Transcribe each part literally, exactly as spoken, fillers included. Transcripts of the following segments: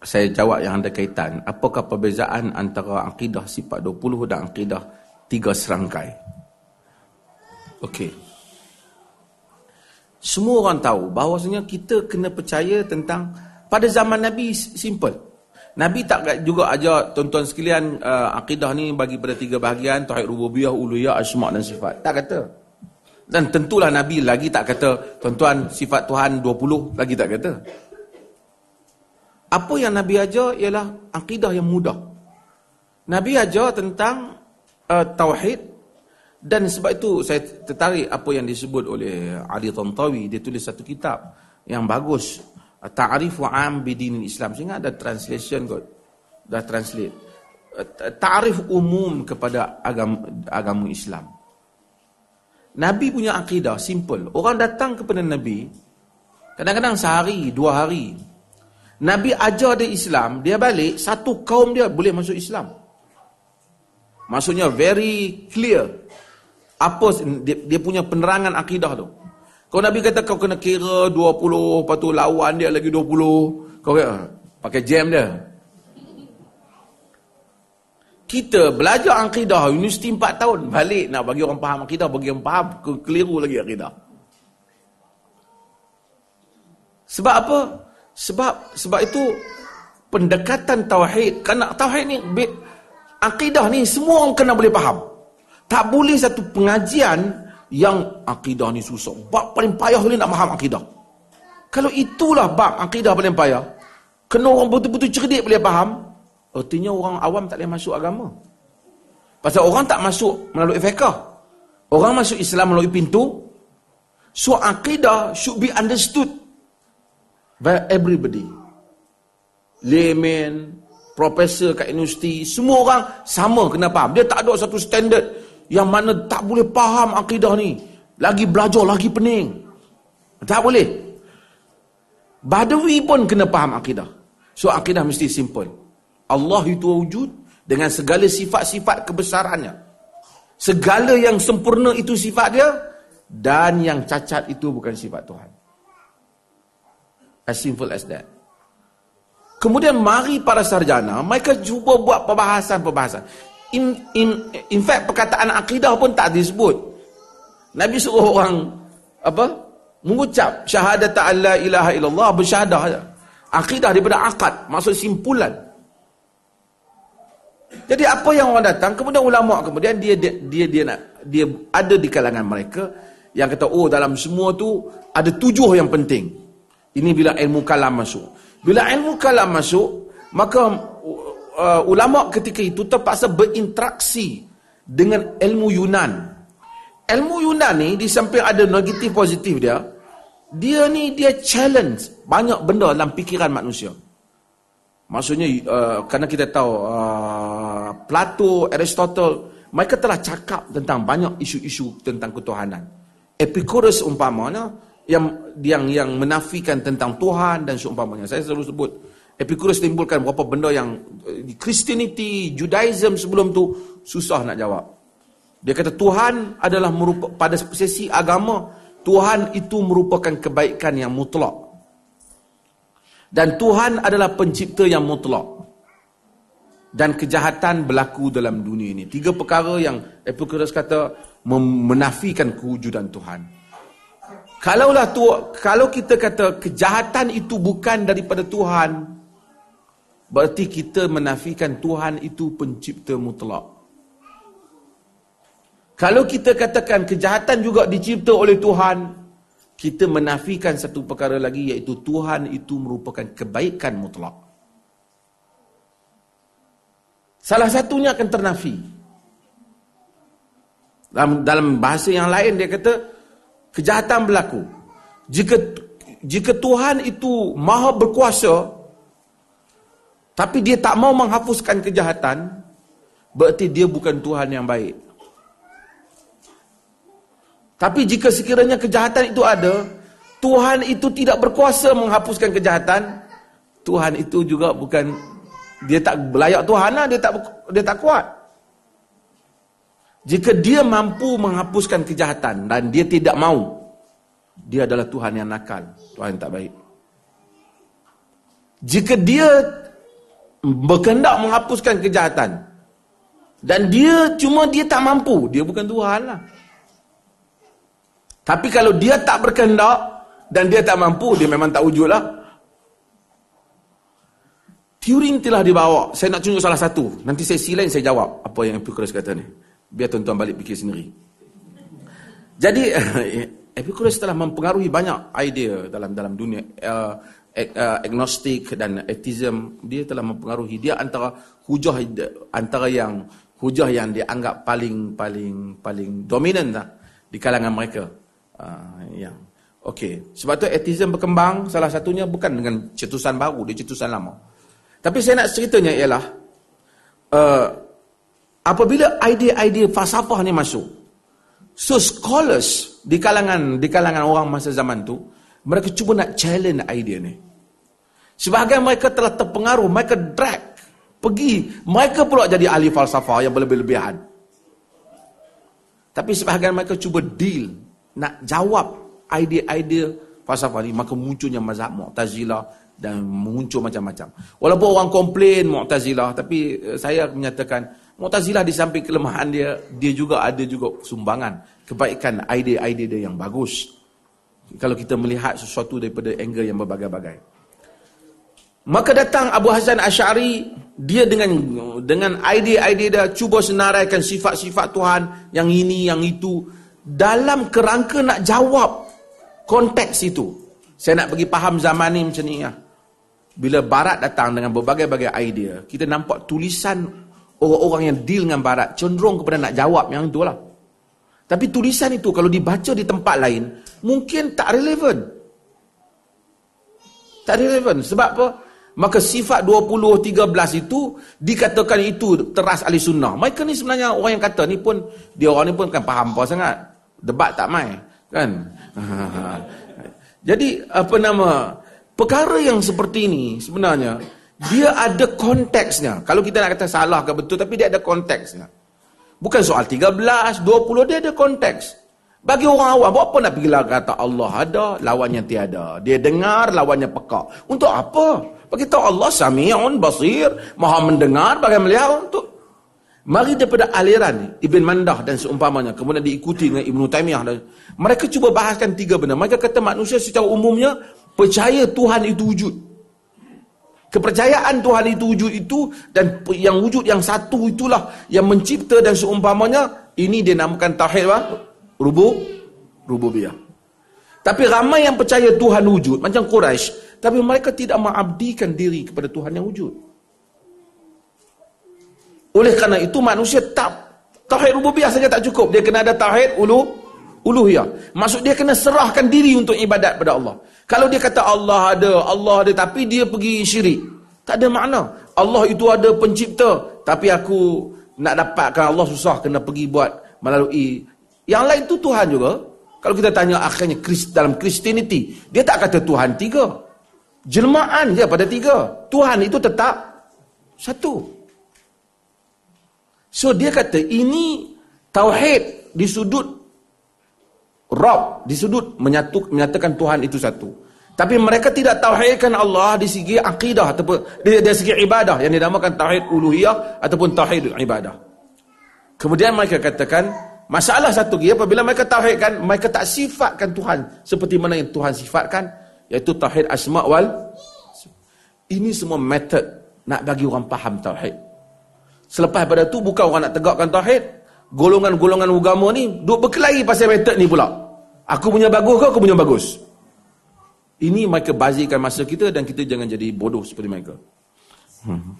saya jawab yang ada kaitan. Apakah perbezaan antara akidah sifat dua puluh dan akidah tiga serangkai? Okey. Semua orang tahu bahawasanya kita kena percaya tentang pada zaman Nabi simple. Nabi tak juga ajar tuan-tuan sekalian uh, akidah ni bagi pada tiga bahagian, tauhid rububiyah, uluhiyah, asma dan sifat. Tak kata. Dan tentulah Nabi lagi tak kata tuan-tuan sifat Tuhan dua puluh, lagi tak kata. Apa yang Nabi ajar ialah akidah yang mudah. Nabi ajar tentang uh, tauhid, dan sebab itu saya tertarik apa yang disebut oleh Ali Tantawi. Dia tulis satu kitab yang bagus, Ta'arif wa'am bidin Islam. Saya ingat ada translation kot, dah translate. Ta'arif umum kepada agama, agama Islam. Nabi punya akidah simple. Orang datang kepada Nabi kadang-kadang sehari, dua hari, Nabi ajar dia Islam, dia balik, satu kaum dia boleh masuk Islam. Maksudnya very clear. Apa dia, dia punya penerangan akidah tu. Kalau Nabi kata kau kena kira dua puluh, lepas tu lawan dia lagi dua puluh, kau kata, pakai jam dia. Kita belajar akidah, universiti empat tahun, balik nak bagi orang faham akidah, bagi orang faham, keliru lagi akidah. Sebab apa? Sebab sebab itu pendekatan tauhid, kerana tauhid ni, akidah ni semua orang kena boleh faham. Tak boleh satu pengajian yang akidah ni susah, bab paling payah boleh nak faham akidah. Kalau itulah bab akidah paling payah, kena orang betul-betul cerdik boleh faham, artinya orang awam tak boleh masuk agama. Pasal orang tak masuk melalui fiqh, orang masuk Islam melalui pintu. So akidah should be understood by everybody. Layman, profesor kat universiti, semua orang sama kena faham. Dia tak ada satu standard yang mana tak boleh faham akidah ni, lagi belajar lagi pening. Tak boleh. Badawi pun kena faham akidah. So akidah mesti simple. Allah itu wujud dengan segala sifat-sifat kebesarannya. Segala yang sempurna itu sifat dia, dan yang cacat itu bukan sifat Tuhan. As simple as that. Kemudian mari para sarjana, mereka cuba buat perbahasan-perbahasan. In, in, in fact, perkataan akidah pun tak disebut. Nabi suruh orang apa? Mengucap syahadat la ilaha illallah, bersyahadah. Akidah daripada akad, maksud simpulan. Jadi apa yang orang datang, kemudian ulama, kemudian dia dia dia, dia nak dia ada di kalangan mereka yang kata, oh dalam semua tu ada tujuh yang penting. Ini bila ilmu kalam masuk. Bila ilmu kalam masuk, maka uh, ulama ketika itu terpaksa berinteraksi dengan ilmu Yunan. Ilmu Yunan ni, di samping ada negatif positif dia, dia ni dia challenge banyak benda dalam fikiran manusia. Maksudnya, uh, kerana kita tahu uh, Plato, Aristotle, mereka telah cakap tentang banyak isu-isu tentang ketuhanan. Epicurus umpamanya, yang yang yang menafikan tentang Tuhan dan seumpamanya. Saya selalu sebut Epicurus timbulkan beberapa benda yang Christianity, Judaism sebelum tu susah nak jawab. Dia kata Tuhan adalah merupakan, pada sesi agama, Tuhan itu merupakan kebaikan yang mutlak. Dan Tuhan adalah pencipta yang mutlak. Dan kejahatan berlaku dalam dunia ini. Tiga perkara yang Epicurus kata menafikan kewujudan Tuhan. Kalaulah tu, kalau kita kata kejahatan itu bukan daripada Tuhan, berarti kita menafikan Tuhan itu pencipta mutlak. Kalau kita katakan kejahatan juga dicipta oleh Tuhan, kita menafikan satu perkara lagi, iaitu Tuhan itu merupakan kebaikan mutlak. Salah satunya akan ternafi. Dalam, dalam bahasa yang lain dia kata, kejahatan berlaku. Jika jika Tuhan itu maha berkuasa, tapi dia tak mau menghapuskan kejahatan, berarti dia bukan Tuhan yang baik. Tapi jika sekiranya kejahatan itu ada, Tuhan itu tidak berkuasa menghapuskan kejahatan, Tuhan itu juga bukan, dia tak layak Tuhan lah, dia tak dia tak kuat. Jika dia mampu menghapuskan kejahatan dan dia tidak mau, dia adalah Tuhan yang nakal, Tuhan yang tak baik. Jika dia berkendak menghapuskan kejahatan. Dan dia, cuma dia tak mampu. Dia bukan Tuhan lah. Tapi kalau dia tak berkendak dan dia tak mampu, dia memang tak wujud lah. Teori ini telah dibawa. Saya nak tunjuk salah satu. Nanti sesi lain saya jawab apa yang Epicurus kata ni. Biar tuan-tuan balik fikir sendiri. Jadi, Epicurus telah mempengaruhi banyak idea dalam dalam dunia uh, agnostik dan atheism. Dia telah mempengaruhi. Dia antara hujah antara yang hujah yang dianggap paling paling paling dominan lah di kalangan mereka. Uh, yang okey. Sebab tu atheism berkembang. Salah satunya bukan dengan cetusan baru, dia cetusan lama. Tapi saya nak ceritanya ialah uh, apabila idea-idea falsafah ni masuk, so scholars di kalangan di kalangan orang masa zaman tu, mereka cuba nak challenge idea ni. Sebahagian mereka telah terpengaruh, mereka drag pergi, mereka pula jadi ahli falsafah yang berlebih-lebihan. Tapi sebahagian mereka cuba deal, nak jawab idea-idea falsafah ni, maka munculnya mazhab Mu'tazilah dan muncul macam-macam. Walaupun orang komplain Mu'tazilah, tapi saya menyatakan Mu'tazilah di samping kelemahan dia, dia juga ada juga sumbangan kebaikan, idea-idea dia yang bagus. Kalau kita melihat sesuatu daripada angle yang berbagai-bagai. Maka datang Abu Hassan Asy'ari, dia dengan dengan idea-idea dia cuba senaraikan sifat-sifat Tuhan yang ini, yang itu, dalam kerangka nak jawab konteks itu. Saya nak bagi faham zaman ni macam ni lah. Bila Barat datang dengan berbagai-bagai idea, kita nampak tulisan orang-orang yang deal dengan Barat cenderung kepada nak jawab yang itulah. Tapi tulisan itu kalau dibaca di tempat lain, mungkin tak relevan. Tak relevan. Sebab apa? Maka sifat dua puluh tiga belas itu dikatakan itu teras ahli sunnah. Mereka ni sebenarnya orang yang kata ni pun, dia orang ni pun kan faham apa sangat. Debat tak main. Kan? Jadi, apa nama, perkara yang seperti ini sebenarnya, dia ada konteksnya. Kalau kita nak kata salah ke betul, tapi dia ada konteksnya. Bukan soal tiga belas, dua puluh, dia ada konteks. Bagi orang awam, buat apa nak pergi kata Allah ada, lawannya tiada. Dia dengar, lawannya peka. Untuk apa? Bagi tahu Allah sami'un, basir, maha mendengar, bagai melihat untuk. Mari daripada aliran Ibn Mandah dan seumpamanya, kemudian diikuti dengan Ibn Taymiyah. Mereka cuba bahaskan tiga benda. Mereka kata manusia secara umumnya percaya Tuhan itu wujud. Kepercayaan Tuhan itu wujud itu, dan yang wujud yang satu itulah yang mencipta dan seumpamanya, ini dia namakan tauhid apa? Rubu, rububiyah. Tapi ramai yang percaya Tuhan wujud, macam Quraisy, tapi mereka tidak mengabdikan diri kepada Tuhan yang wujud. Oleh kerana itu manusia tak, tauhid rububiyah saja tak cukup, dia kena ada tauhid ulu, uluhiyah. Maksud dia kena serahkan diri untuk ibadat pada Allah. Kalau dia kata Allah ada, Allah ada, tapi dia pergi syirik, tak ada makna. Allah itu ada pencipta, tapi aku nak dapatkan Allah susah, kena pergi buat melalui. Yang lain tu Tuhan juga. Kalau kita tanya akhirnya dalam Christianity, dia tak kata Tuhan tiga. Jelmaan je pada tiga. Tuhan itu tetap satu. So dia kata ini tauhid di sudut Rabb, di sudut menyatu, menyatakan Tuhan itu satu. Tapi mereka tidak tauhidkan Allah di segi akidah ataupun di, di segi ibadah yang dinamakan tauhid uluhiyah ataupun tauhid ibadah. Kemudian mereka katakan masalah satu lagi, apabila mereka tauhidkan, mereka tak sifatkan Tuhan seperti mana yang Tuhan sifatkan, iaitu tauhid asma wal. Ini semua method nak bagi orang faham tauhid. Selepas pada tu bukan orang nak tegakkan tauhid. Golongan-golongan agama ni duk berkelahi pasal metod ni pula. Aku punya bagus ke, aku punya bagus. Ini mereka bazirkan masa kita, dan kita jangan jadi bodoh seperti mereka. Hmm.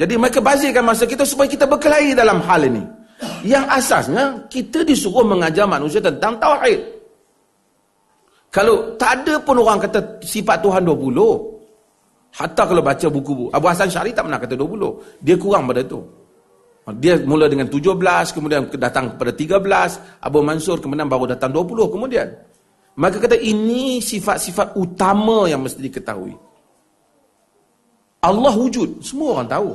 Jadi mereka bazirkan masa kita supaya kita berkelahi dalam hal ini. Yang asasnya kita disuruh mengajar manusia tentang tauhid. Kalau tak ada pun orang kata sifat Tuhan dua puluh. Hatta kalau baca buku Abu Hassan Asy'ari tak pernah kata dua puluh. Dia kurang pada tu. Dia mula dengan tujuh belas, kemudian datang kepada tiga belas, Abu Mansur, kemudian baru datang dua puluh kemudian. Maka kata ini sifat-sifat utama yang mesti diketahui. Allah wujud, semua orang tahu.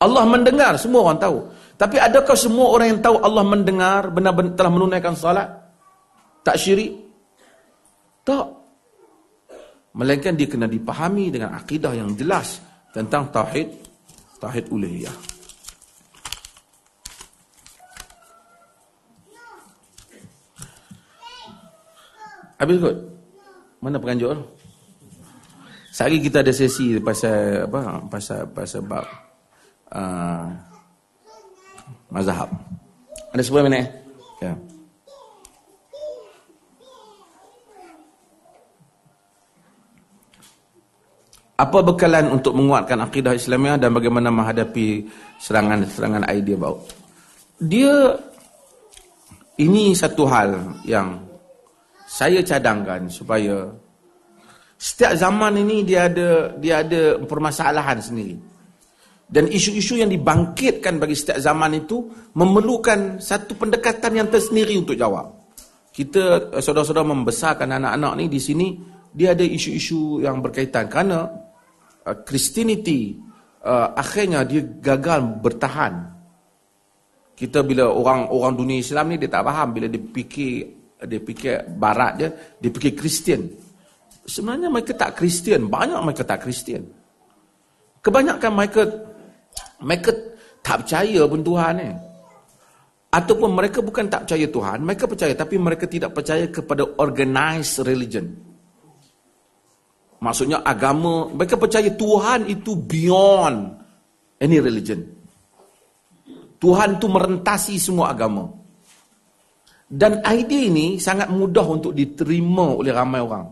Allah mendengar, semua orang tahu. Tapi adakah semua orang yang tahu Allah mendengar benar-benar telah menunaikan salat? Tak syirik? Tak. Melainkan dia kena dipahami dengan akidah yang jelas tentang tauhid, tauhid uluhiyah. Habis kot? Mana penganjur? Sehari kita ada sesi pasal apa? Pasal pasal bab uh, mazhab. Ada sebuah minit? Ya. Apa bekalan untuk menguatkan akidah Islamia dan bagaimana menghadapi serangan-serangan idea baru? Dia, ini satu hal yang saya cadangkan supaya setiap zaman ini dia ada dia ada permasalahan sendiri. Dan isu-isu yang dibangkitkan bagi setiap zaman itu memerlukan satu pendekatan yang tersendiri untuk jawab. Kita saudara-saudara membesarkan anak-anak ni di sini, dia ada isu-isu yang berkaitan kerana Kristianiti uh, uh, akhirnya dia gagal bertahan. Kita bila orang orang dunia Islam ni dia tak faham, bila dia fikir dia fikir barat dia, dia fikir Kristian. Sebenarnya mereka tak Kristian, banyak mereka tak Kristian. Kebanyakan mereka mereka tak percaya pun Tuhan ni. Eh. Ataupun mereka bukan tak percaya Tuhan, mereka percaya tapi mereka tidak percaya kepada organized religion. Maksudnya agama, mereka percaya Tuhan itu beyond any religion. Tuhan itu merentasi semua agama. Dan idea ini sangat mudah untuk diterima oleh ramai orang.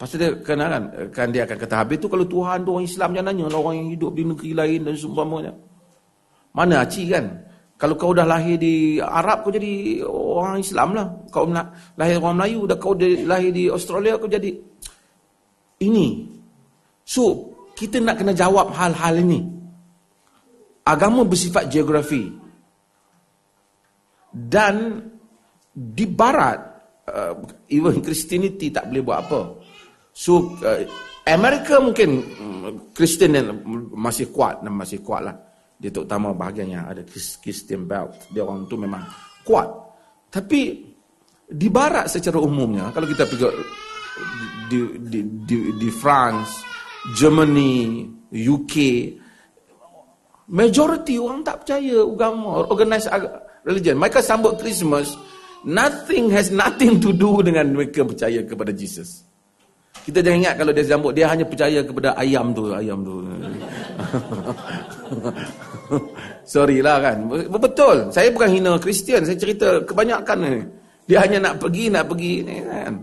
Pasti dia kena kan, kan dia akan kata, habis tu kalau Tuhan tu orang Islam je nanya lah orang yang hidup di negeri lain dan seumpamanya. Mana aci kan? Kalau kau dah lahir di Arab, kau jadi orang Islam lah. Kau lahir orang Melayu, dah kau lahir di Australia, kau jadi... Ini. So, kita nak kena jawab hal-hal ini. Agama bersifat geografi. Dan di barat, uh, even Christianity tak boleh buat apa. So, uh, Amerika mungkin Kristian um, masih kuat, masih kuat lah. Dia terutama bahagian yang ada Christian Belt. Dia orang tu memang kuat. Tapi, di barat secara umumnya, kalau kita pergi... Di, di, di, di France, Germany, U K, majority orang tak percaya agama, organized religion. Mereka sambut Christmas, nothing has nothing to do dengan mereka percaya kepada Jesus. Kita jangan ingat kalau dia sambut, dia hanya percaya kepada ayam tu, ayam tu. Sorry lah kan. Betul, saya bukan hina Kristian, saya cerita kebanyakan ni. Dia hanya nak pergi, nak pergi ni kan.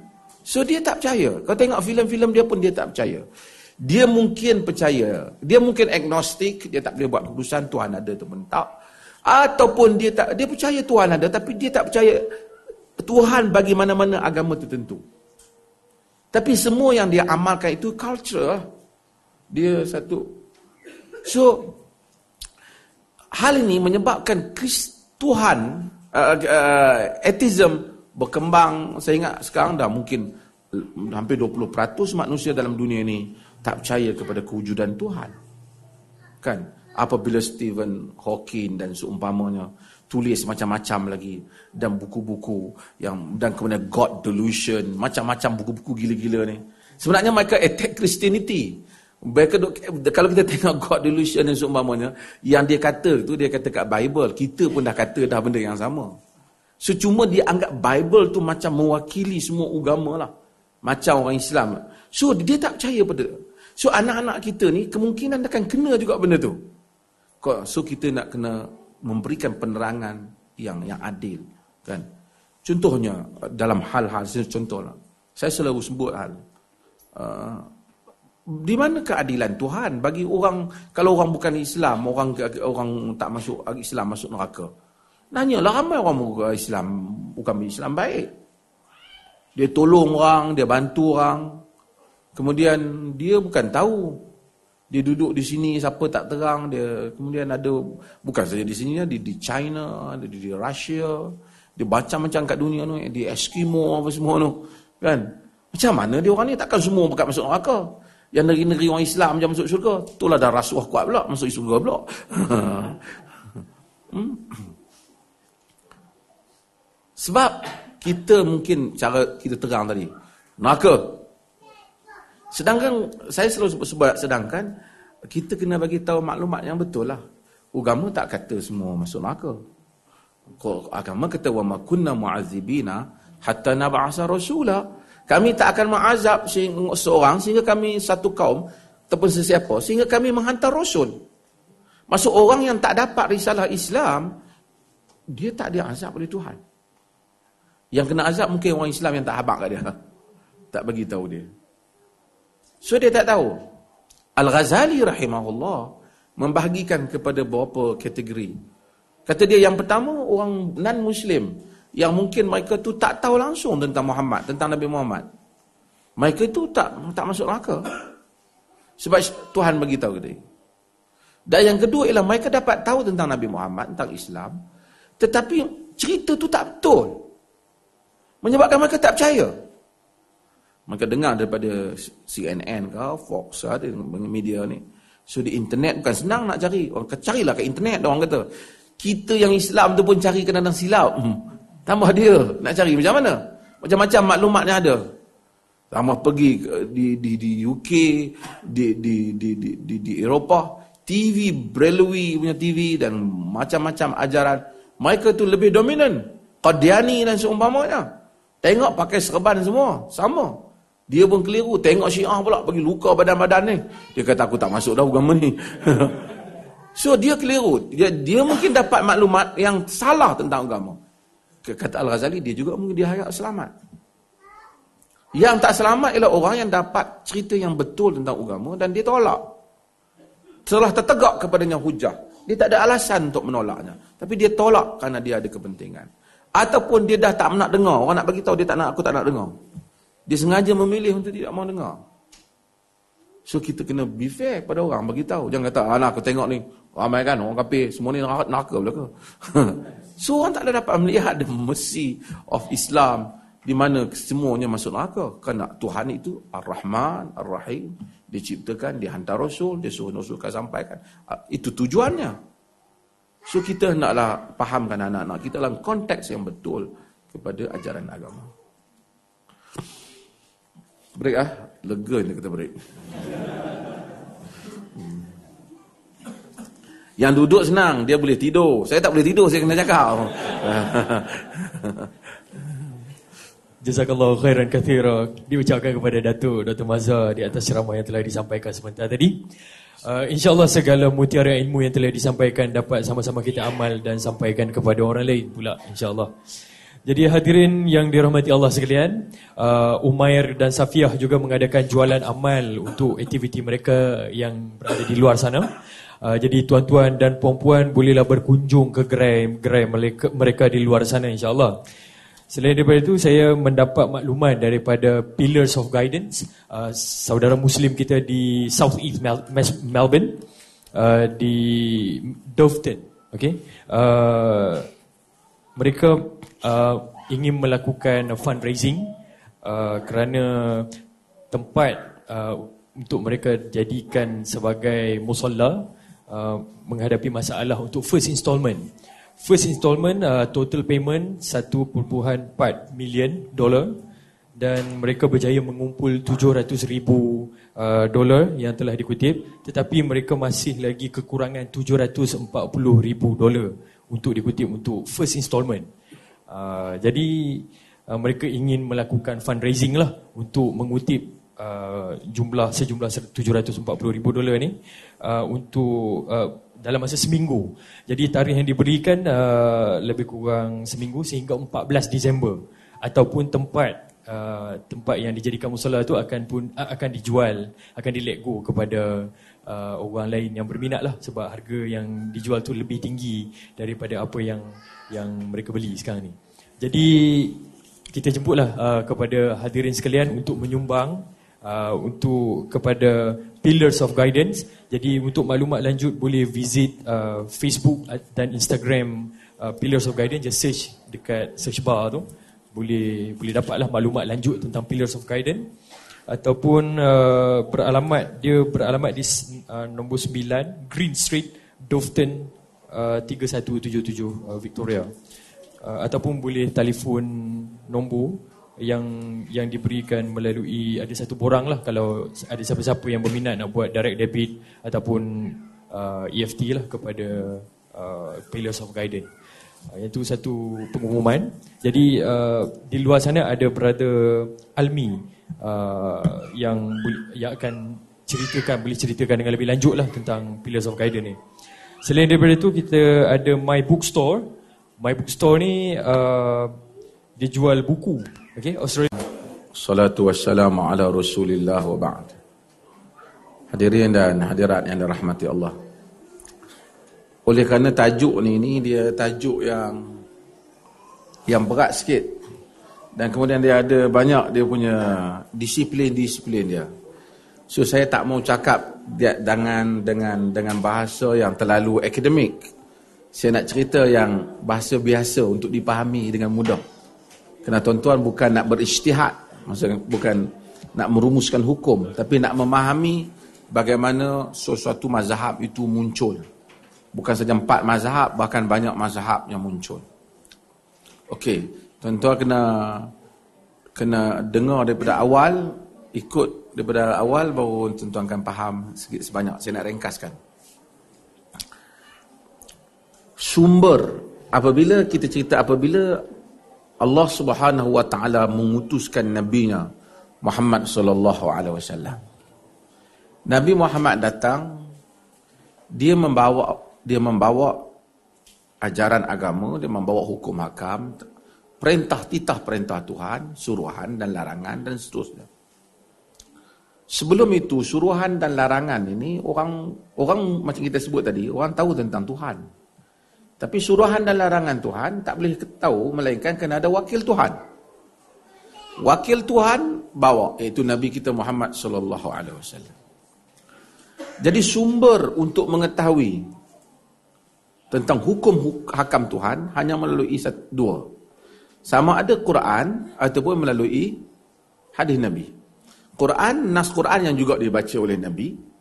So dia tak percaya. Kau tengok filem-filem dia pun dia tak percaya. Dia mungkin percaya. Dia mungkin agnostik, dia tak boleh buat keputusan Tuhan ada atau tak. Ataupun dia tak dia percaya Tuhan ada tapi dia tak percaya Tuhan bagi mana-mana agama tertentu. Tapi semua yang dia amalkan itu culture. Dia satu. So hal ini menyebabkan Tuhan uh, uh, atheism berkembang. Saya ingat sekarang dah mungkin hampir dua puluh peratus manusia dalam dunia ni tak percaya kepada kewujudan Tuhan. Kan? Apabila Stephen Hawking dan seumpamanya tulis macam-macam lagi dan buku-buku yang dan kemudian God Delusion, macam-macam buku-buku gila-gila ni. Sebenarnya mereka attack Christianity. Mereka, kalau kita tengok God Delusion dan seumpamanya, yang dia kata tu dia kata kat Bible, kita pun dah kata dah benda yang sama. So, cuma dia anggap Bible tu macam mewakili semua agama lah. Macam orang Islam. So, dia tak percaya pada. So, anak-anak kita ni kemungkinan akan kena juga benda tu. So, kita nak kena memberikan penerangan yang yang adil. Kan? Contohnya, dalam hal-hal, contohlah. Saya selalu sebut hal. Uh, di mana keadilan Tuhan bagi orang, kalau orang bukan Islam, orang orang tak masuk Islam, masuk neraka. Nanyalah ramai orang Islam, bukan Islam baik. Dia tolong orang, dia bantu orang. Kemudian dia bukan tahu. Dia duduk di sini, siapa tak terang. Dia kemudian ada, bukan saja di sini, dia di China, dia di Rusia. Dia macam-macam kat dunia tu, di Eskimo apa semua tu. Kan? Macam mana dia orang ni, takkan semua bukan masuk neraka. Yang negeri-negeri orang Islam macam masuk syurga. Itulah dah rasuah kuat pula, masuk syurga pula. hmm? Sebab kita mungkin cara kita terang tadi. Neraka. Sedangkan saya selalu sebut sedangkan kita kena bagi tahu maklumat yang betul lah. Agama tak kata semua masuk neraka. Agama kata wa ma kunna mu'azzibina hatta nab'asa rasula. Kami tak akan mengazab seorang sehingga kami satu kaum ataupun sesiapa sehingga kami menghantar rasul. Maksud orang yang tak dapat risalah Islam, dia tak diazab oleh Tuhan. Yang kena azab mungkin orang Islam yang tak habaq kat dia. Tak bagi tahu dia. So dia tak tahu. Al-Ghazali rahimahullah membahagikan kepada beberapa kategori. Kata dia yang pertama orang non-Muslim yang mungkin mereka tu tak tahu langsung tentang Muhammad, tentang Nabi Muhammad. Mereka tu tak tak masuk neraka. Sebab Tuhan bagi tahu dia. Dan yang kedua ialah mereka dapat tahu tentang Nabi Muhammad, tentang Islam, tetapi cerita tu tak betul. Menyebabkan mereka tak percaya. Mereka dengar daripada C N N ke, Fox ke, media ni. So, di internet bukan senang nak cari. Orang kata, carilah kat internet, orang kata. Kita yang Islam tu pun cari kadang-kadang silap. Hmm. Tambah dia, nak cari macam mana? Macam-macam maklumat yang ada. Tambah pergi di di, di U K, di di, di di di di Eropah. T V, Brelewi punya T V dan macam-macam ajaran. Mereka tu lebih dominan. Qadiani dan seumpamanya. Tengok pakai serban semua. Sama. Dia pun keliru. Tengok Syiah pula bagi luka badan-badan ni. Dia kata aku tak masuk dah agama ni. So dia keliru. Dia dia mungkin dapat maklumat yang salah tentang agama. Kata Al-Ghazali dia juga mungkin dia harap selamat. Yang tak selamat ialah orang yang dapat cerita yang betul tentang agama dan dia tolak. Setelah tertegak kepadanya hujah. Dia tak ada alasan untuk menolaknya. Tapi dia tolak kerana dia ada kepentingan. Ataupun dia dah tak nak dengar. Orang nak bagi tahu dia tak nak, aku tak nak dengar. Dia sengaja memilih untuk tidak mahu dengar. So kita kena be fair kepada orang, bagi tahu. Jangan kata, "Ah, aku tengok ni, ramai kan orang kafir, semua ni neraka belaka." So orang tak ada dapat melihat the mercy of Islam di mana semuanya masuk neraka. Kerana Tuhan itu Ar-Rahman, Ar-Rahim, dia ciptakan, dia hantar rasul, dia suruh rasulkan sampaikan. Itu tujuannya. So kita hendaklah fahamkan anak-anak kita dalam konteks yang betul kepada ajaran agama. Break ah, lega ni kita break. Hmm. Yang duduk senang, dia boleh tidur. Saya tak boleh tidur, saya kena cakap. Jazakallahu khairan kathira. Diucapkan kepada Datuk Doktor Maza di atas ceramah yang telah disampaikan sebentar tadi. Uh, InsyaAllah segala mutiara ilmu yang telah disampaikan dapat sama-sama kita amal dan sampaikan kepada orang lain pula, InsyaAllah. Jadi hadirin yang dirahmati Allah sekalian, uh, Umair dan Safiah juga mengadakan jualan amal untuk aktiviti mereka yang berada di luar sana. Uh, jadi tuan-tuan dan puan-puan bolehlah berkunjung ke gerai-gerai mereka, mereka di luar sana, insyaAllah. Selain daripada itu, saya mendapat maklumat daripada Pillars of Guidance, uh, saudara Muslim kita di South East Mel- Melbourne, uh, di Doveton. Okay. Uh, Mereka uh, ingin melakukan fundraising uh, kerana tempat uh, untuk mereka jadikan sebagai musalla uh, menghadapi masalah untuk first installment. First installment uh, total payment satu perpuluhan empat million dolar dan mereka berjaya mengumpul tujuh ratus ribu uh, dolar yang telah dikutip, tetapi mereka masih lagi kekurangan tujuh ratus empat puluh ribu dolar. Untuk dikutip untuk first installment. Uh, jadi uh, mereka ingin melakukan fundraising lah untuk mengutip uh, jumlah sejumlah tujuh ratus empat puluh ribu dolar ni uh, untuk uh, dalam masa seminggu. Jadi tarikh yang diberikan uh, lebih kurang seminggu sehingga empat belas Disember ataupun tempat uh, tempat yang dijadikan musala tu akan pun akan dijual, akan di let go kepada Uh, orang lain yang berminat lah sebab harga yang dijual tu lebih tinggi daripada apa yang yang mereka beli sekarang ni. Jadi kita jemputlah uh, kepada hadirin sekalian untuk menyumbang uh, untuk kepada Pillars of Guidance. Jadi untuk maklumat lanjut boleh visit uh, Facebook dan Instagram uh, Pillars of Guidance, just search dekat search bar tu boleh boleh dapatlah maklumat lanjut tentang Pillars of Guidance. Ataupun uh, beralamat dia beralamat di uh, nombor sembilan Green Street, Doveton, uh, tiga satu tujuh tujuh uh, Victoria. Uh, ataupun boleh telefon nombor yang yang diberikan melalui ada satu borang lah, kalau ada siapa-siapa yang berminat nak buat direct debit ataupun uh, E F T lah kepada uh, Pillars of Guidance. Uh, itu satu pengumuman. Jadi uh, di luar sana ada brother Almi uh, yang, yang akan ceritakan, boleh ceritakan dengan lebih lanjut lah tentang Pillars of Guidance ni. Selain daripada tu kita ada My Bookstore. My Bookstore ni uh, dia jual buku. Okey, Australia. Salatu wassalamu ala Rasulillah wa ba'd. Hadirin dan hadirat yang dirahmati Allah. Oleh kerana tajuk ni ni dia tajuk yang yang berat sikit. Dan kemudian dia ada banyak dia punya disiplin-disiplin dia. So saya tak mau cakap dengan dengan dengan bahasa yang terlalu akademik. Saya nak cerita yang bahasa biasa untuk dipahami dengan mudah. Kerana tuan-tuan bukan nak berijtihad, maksudnya bukan nak merumuskan hukum, tapi nak memahami bagaimana sesuatu mazhab itu muncul. Bukan saja empat mazhab, bahkan banyak mazhab yang muncul. Okey, tuan-tuan kena kena dengar daripada awal, ikut daripada awal, baru tuan-tuan akan faham sikit sebanyak. Saya nak ringkaskan. Sumber, apabila kita cerita apabila Allah Subhanahu wa taala mengutuskan nabinya Muhammad sallallahu alaihi wasallam. Nabi Muhammad datang, dia membawa dia membawa ajaran agama, dia membawa hukum hakam, perintah titah perintah Tuhan, suruhan dan larangan dan seterusnya. Sebelum itu suruhan dan larangan ini orang orang macam kita sebut tadi, orang tahu tentang Tuhan. Tapi suruhan dan larangan Tuhan tak boleh tahu melainkan kena ada wakil Tuhan. Wakil Tuhan bawa, iaitu Nabi kita Muhammad sallallahu alaihi wasallam. Jadi sumber untuk mengetahui tentang hukum hakam Tuhan hanya melalui satu, dua. Sama ada Quran ataupun melalui hadis Nabi. Quran, nas Quran yang juga dibaca oleh Nabi.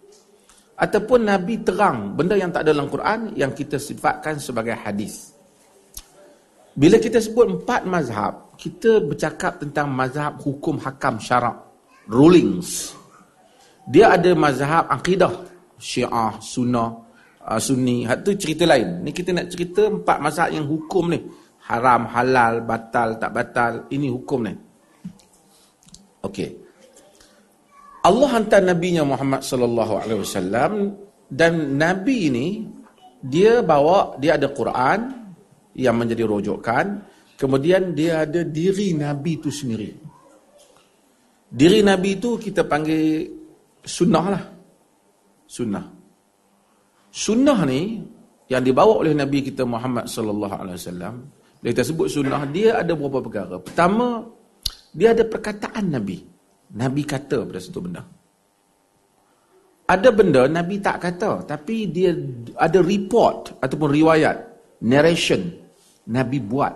Ataupun Nabi terang benda yang tak ada dalam Quran yang kita sifatkan sebagai hadis. Bila kita sebut empat mazhab, kita bercakap tentang mazhab hukum hakam syarak, rulings. Dia ada mazhab akidah, syiah, sunnah, sunni. Itu cerita lain. Ni kita nak cerita empat mazhab yang hukum ni. Haram, halal, batal, tak batal. Ini hukum ni. Okey. Allah hantar nabinya Muhammad sallallahu alaihi wasallam, dan nabi ini dia bawa, dia ada Quran yang menjadi rujukan, kemudian dia ada diri nabi itu sendiri. Diri nabi itu kita panggil sunnah lah. Sunnah. Sunnah ni yang dibawa oleh nabi kita Muhammad sallallahu alaihi wasallam. Bila kita sebut sunnah, dia ada beberapa perkara. Pertama, dia ada perkataan nabi. Nabi kata pada satu benda. Ada benda Nabi tak kata, tapi dia ada report ataupun riwayat, narration Nabi buat.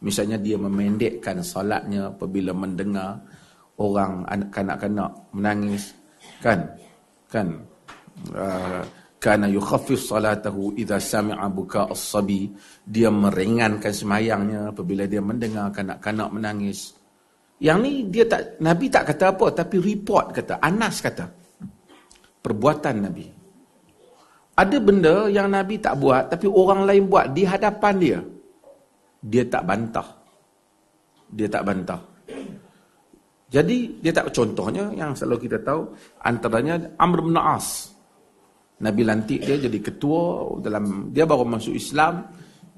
Misalnya dia memendekkan salatnya apabila mendengar orang kanak-kanak menangis, kan? Kan? Uh, kana yukhaffif salatahu idza sami'a buka as-sabi. Dia meringankan semayangnya apabila dia mendengar kanak-kanak menangis. Yang ni dia tak, Nabi tak kata apa, tapi report kata, Anas kata. Perbuatan Nabi. Ada benda yang Nabi tak buat, tapi orang lain buat di hadapan dia. Dia tak bantah. Dia tak bantah. Jadi, dia tak, contohnya yang selalu kita tahu, antaranya Amr bin Aas. Nabi lantik dia jadi ketua, dalam dia baru masuk Islam.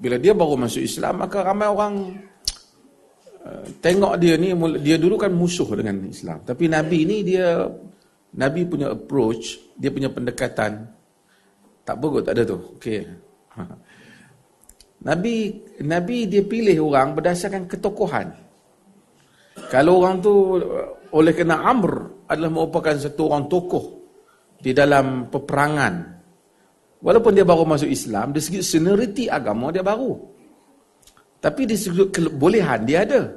Bila dia baru masuk Islam, maka ramai orang tengok dia ni, dia dulu kan musuh dengan Islam. Tapi Nabi ni dia, Nabi punya approach, dia punya pendekatan. Tak bagus, tak ada tu. Okey. Nabi Nabi dia pilih orang berdasarkan ketokohan. Kalau orang tu oleh kerana Amr adalah merupakan satu orang tokoh di dalam peperangan. Walaupun dia baru masuk Islam, dari segi senioriti agama dia baru. Tapi di sudut kebolehan dia ada.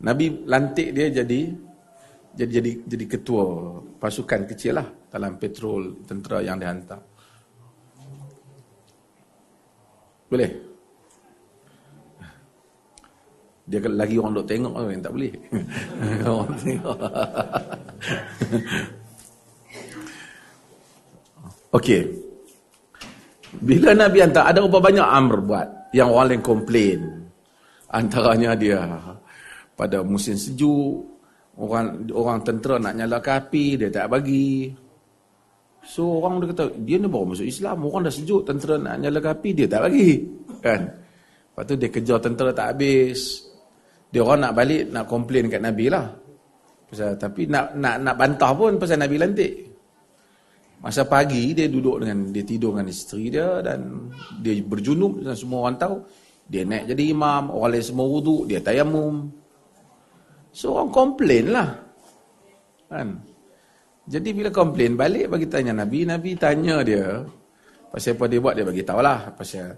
Nabi lantik dia jadi jadi jadi jadi ketua pasukan kecil lah dalam patrol tentera yang dihantar. Boleh? Dia lagi orang dok tengok kan, tak boleh. Orang tengok. Okey. Bila Nabi hantar, ada berapa banyak Amr buat yang orang lain komplain. Antaranya dia pada musim sejuk, orang orang tentera nak nyalakan api, dia tak bagi. So orang dia kata, dia ni baru masuk Islam, orang dah sejuk, tentera nak nyalakan api, dia tak bagi. Kan? Lepas tu dia kejar tentera tak habis. Dia orang nak balik, nak komplain kat Nabi lah. Pasal, tapi nak nak nak bantah pun pasal Nabi lantik. Masa pagi dia duduk dengan, dia tidur dengan isteri dia dan dia berjunub dan semua orang tahu. Dia naik jadi imam, orang lain semua wuduk, dia tayamum. So orang komplain lah. Kan? Jadi bila komplain balik bagi tanya Nabi, Nabi tanya dia pasal apa dia buat, dia bagi tahulah pasal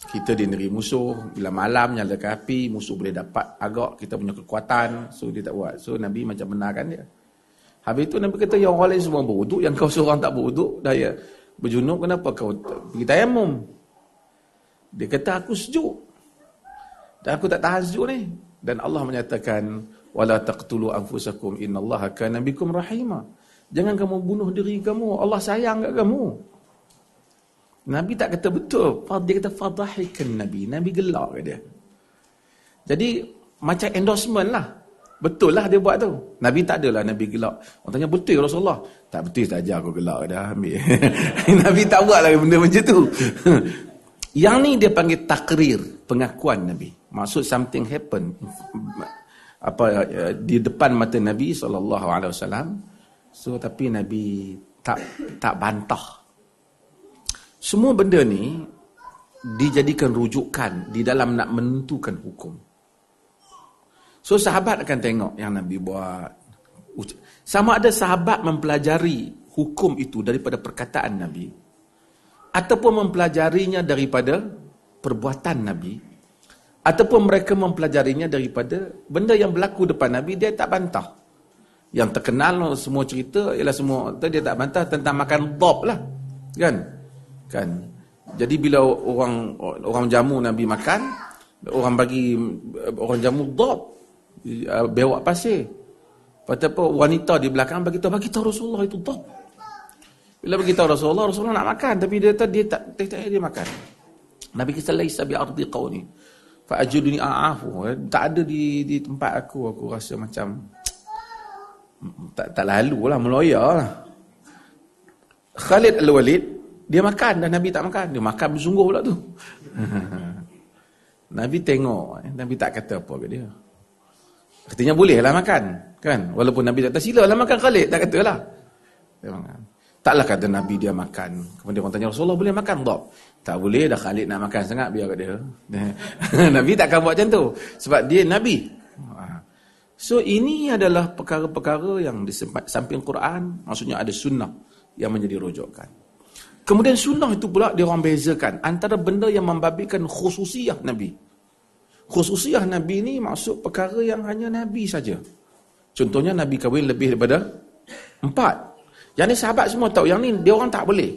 kita dinderi musuh, bila malam nyalakan api, musuh boleh dapat agak kita punya kekuatan, so dia tak buat. So Nabi macam benarkan dia. Habis tu Nabi kata, yang orang lain semua beruduk, yang kau seorang tak beruduk, dah ya berjunub, kenapa kau pergi tayamum? Dia kata aku sejuk. Dan aku tak tahan sejuk ni. Dan Allah menyatakan, wala taqtulu anfusakum innallaha kana bikum rahima. Jangan kamu bunuh diri kamu, Allah sayang kat kamu. Nabi tak kata betul, dia kata fadhahikan Nabi, Nabi gelak kat dia. Jadi macam endorsement lah. Betul lah dia buat tu. Nabi tak adalah Nabi gelak. Orang tanya, betul Rasulullah? Tak betul saja aku gelak dah ambil. Nabi tak buat lah benda macam tu. Yang ni dia panggil takrir, pengakuan Nabi. Maksud something happen apa di depan mata Nabi sallallahu alaihi wasallam. So tapi Nabi tak tak bantah. Semua benda ni dijadikan rujukan di dalam nak menentukan hukum. So sahabat akan tengok yang Nabi buat. Sama ada sahabat mempelajari hukum itu daripada perkataan Nabi ataupun mempelajarinya daripada perbuatan Nabi ataupun mereka mempelajarinya daripada benda yang berlaku depan Nabi, dia tak bantah. Yang terkenal semua cerita ialah semua dia tak bantah tentang makan dhab lah, kan? Kan. Jadi bila orang orang jamu Nabi makan, orang bagi orang jamu dhab, bewak pasir. Patut apa wanita di belakang bagi tahu, bagi tahu Rasulullah itu dhab. Bila bagi tahu Rasulullah, Rasulullah nak makan tapi dia kata dia tak tak dia, dia makan. Nabi kata laisa bi ardi qauni fa ajuduni a'afu. Tak ada di di tempat aku, aku rasa macam tak tak lalu lah, meloya lah. Khalid Al-Walid, dia makan dan Nabi tak makan. Dia makan bersungguh pula tu. Nabi tengok, Nabi tak kata apa ke dia. Katanya bolehlah makan, kan? Walaupun Nabi tak kata, silalah makan Khalid, tak katalah. Dia makan. Taklah kata Nabi dia makan. Kemudian orang tanya, Rasulullah boleh makan tak? Tak boleh, dah Khalid nak makan sangat, biar kat dia. Nabi takkan buat macam tu. Sebab dia Nabi. So ini adalah perkara-perkara yang di samping Quran, maksudnya ada sunnah yang menjadi rujukan. Kemudian sunnah itu pula dia orang bezakan antara benda yang membabikan khususiyah Nabi. Khususiyah Nabi ni maksud perkara yang hanya Nabi saja. Contohnya Nabi kahwin lebih daripada empat. Yang ni sahabat semua tahu, yang ni dia orang tak boleh.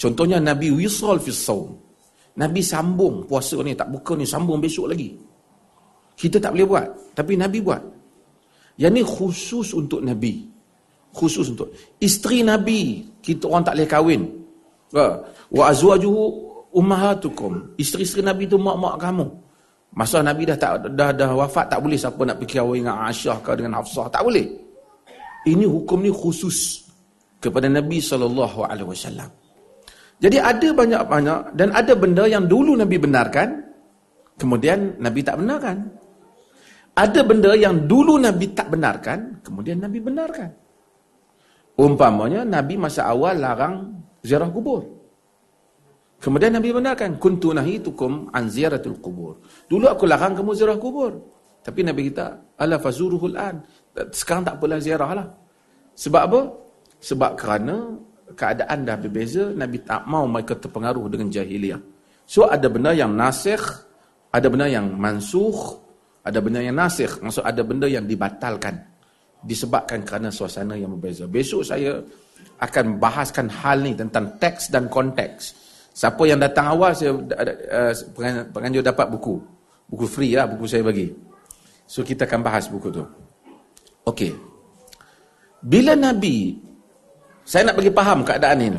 Contohnya Nabi wisal fis saum. Nabi sambung puasa ni, tak buka ni, sambung besok lagi. Kita tak boleh buat, tapi Nabi buat. Yang ni khusus untuk Nabi. Khusus untuk isteri Nabi, kita orang tak boleh kahwin. Wa azwajuhu ummahatukum. Isteri-isteri Nabi tu mak-mak kamu. Masa Nabi dah tak dah dah wafat, tak boleh siapa nak pergi kahwin dengan Aisyah ke dengan Hafsah, tak boleh. Ini hukum ni khusus kepada Nabi sallallahu alaihi wasallam. Jadi ada banyak-banyak dan ada benda yang dulu Nabi benarkan, kemudian Nabi tak benarkan. Ada benda yang dulu Nabi tak benarkan, kemudian Nabi benarkan. Umpamanya Nabi masa awal larang ziarah kubur. Kemudian Nabi benarkan, kuntu nahitukum an ziaratul kubur. Dulu aku larang kamu ziarah kubur. Tapi Nabi kita, ala fazuruhul an. Sekarang tak apalah ziarahlah. Sebab apa? Sebab kerana keadaan dah berbeza, Nabi tak mau mereka terpengaruh dengan jahiliah. So ada benda yang nasikh, ada benda yang mansukh, ada benda yang nasikh, maksud ada benda yang dibatalkan disebabkan kerana suasana yang berbeza. Besok saya akan bahaskan hal ni tentang teks dan konteks. Siapa yang datang awal, saya penganjur dapat buku. Buku free lah, buku saya bagi. So kita akan bahas buku tu. Okey. Bila Nabi, saya nak bagi faham keadaan ni.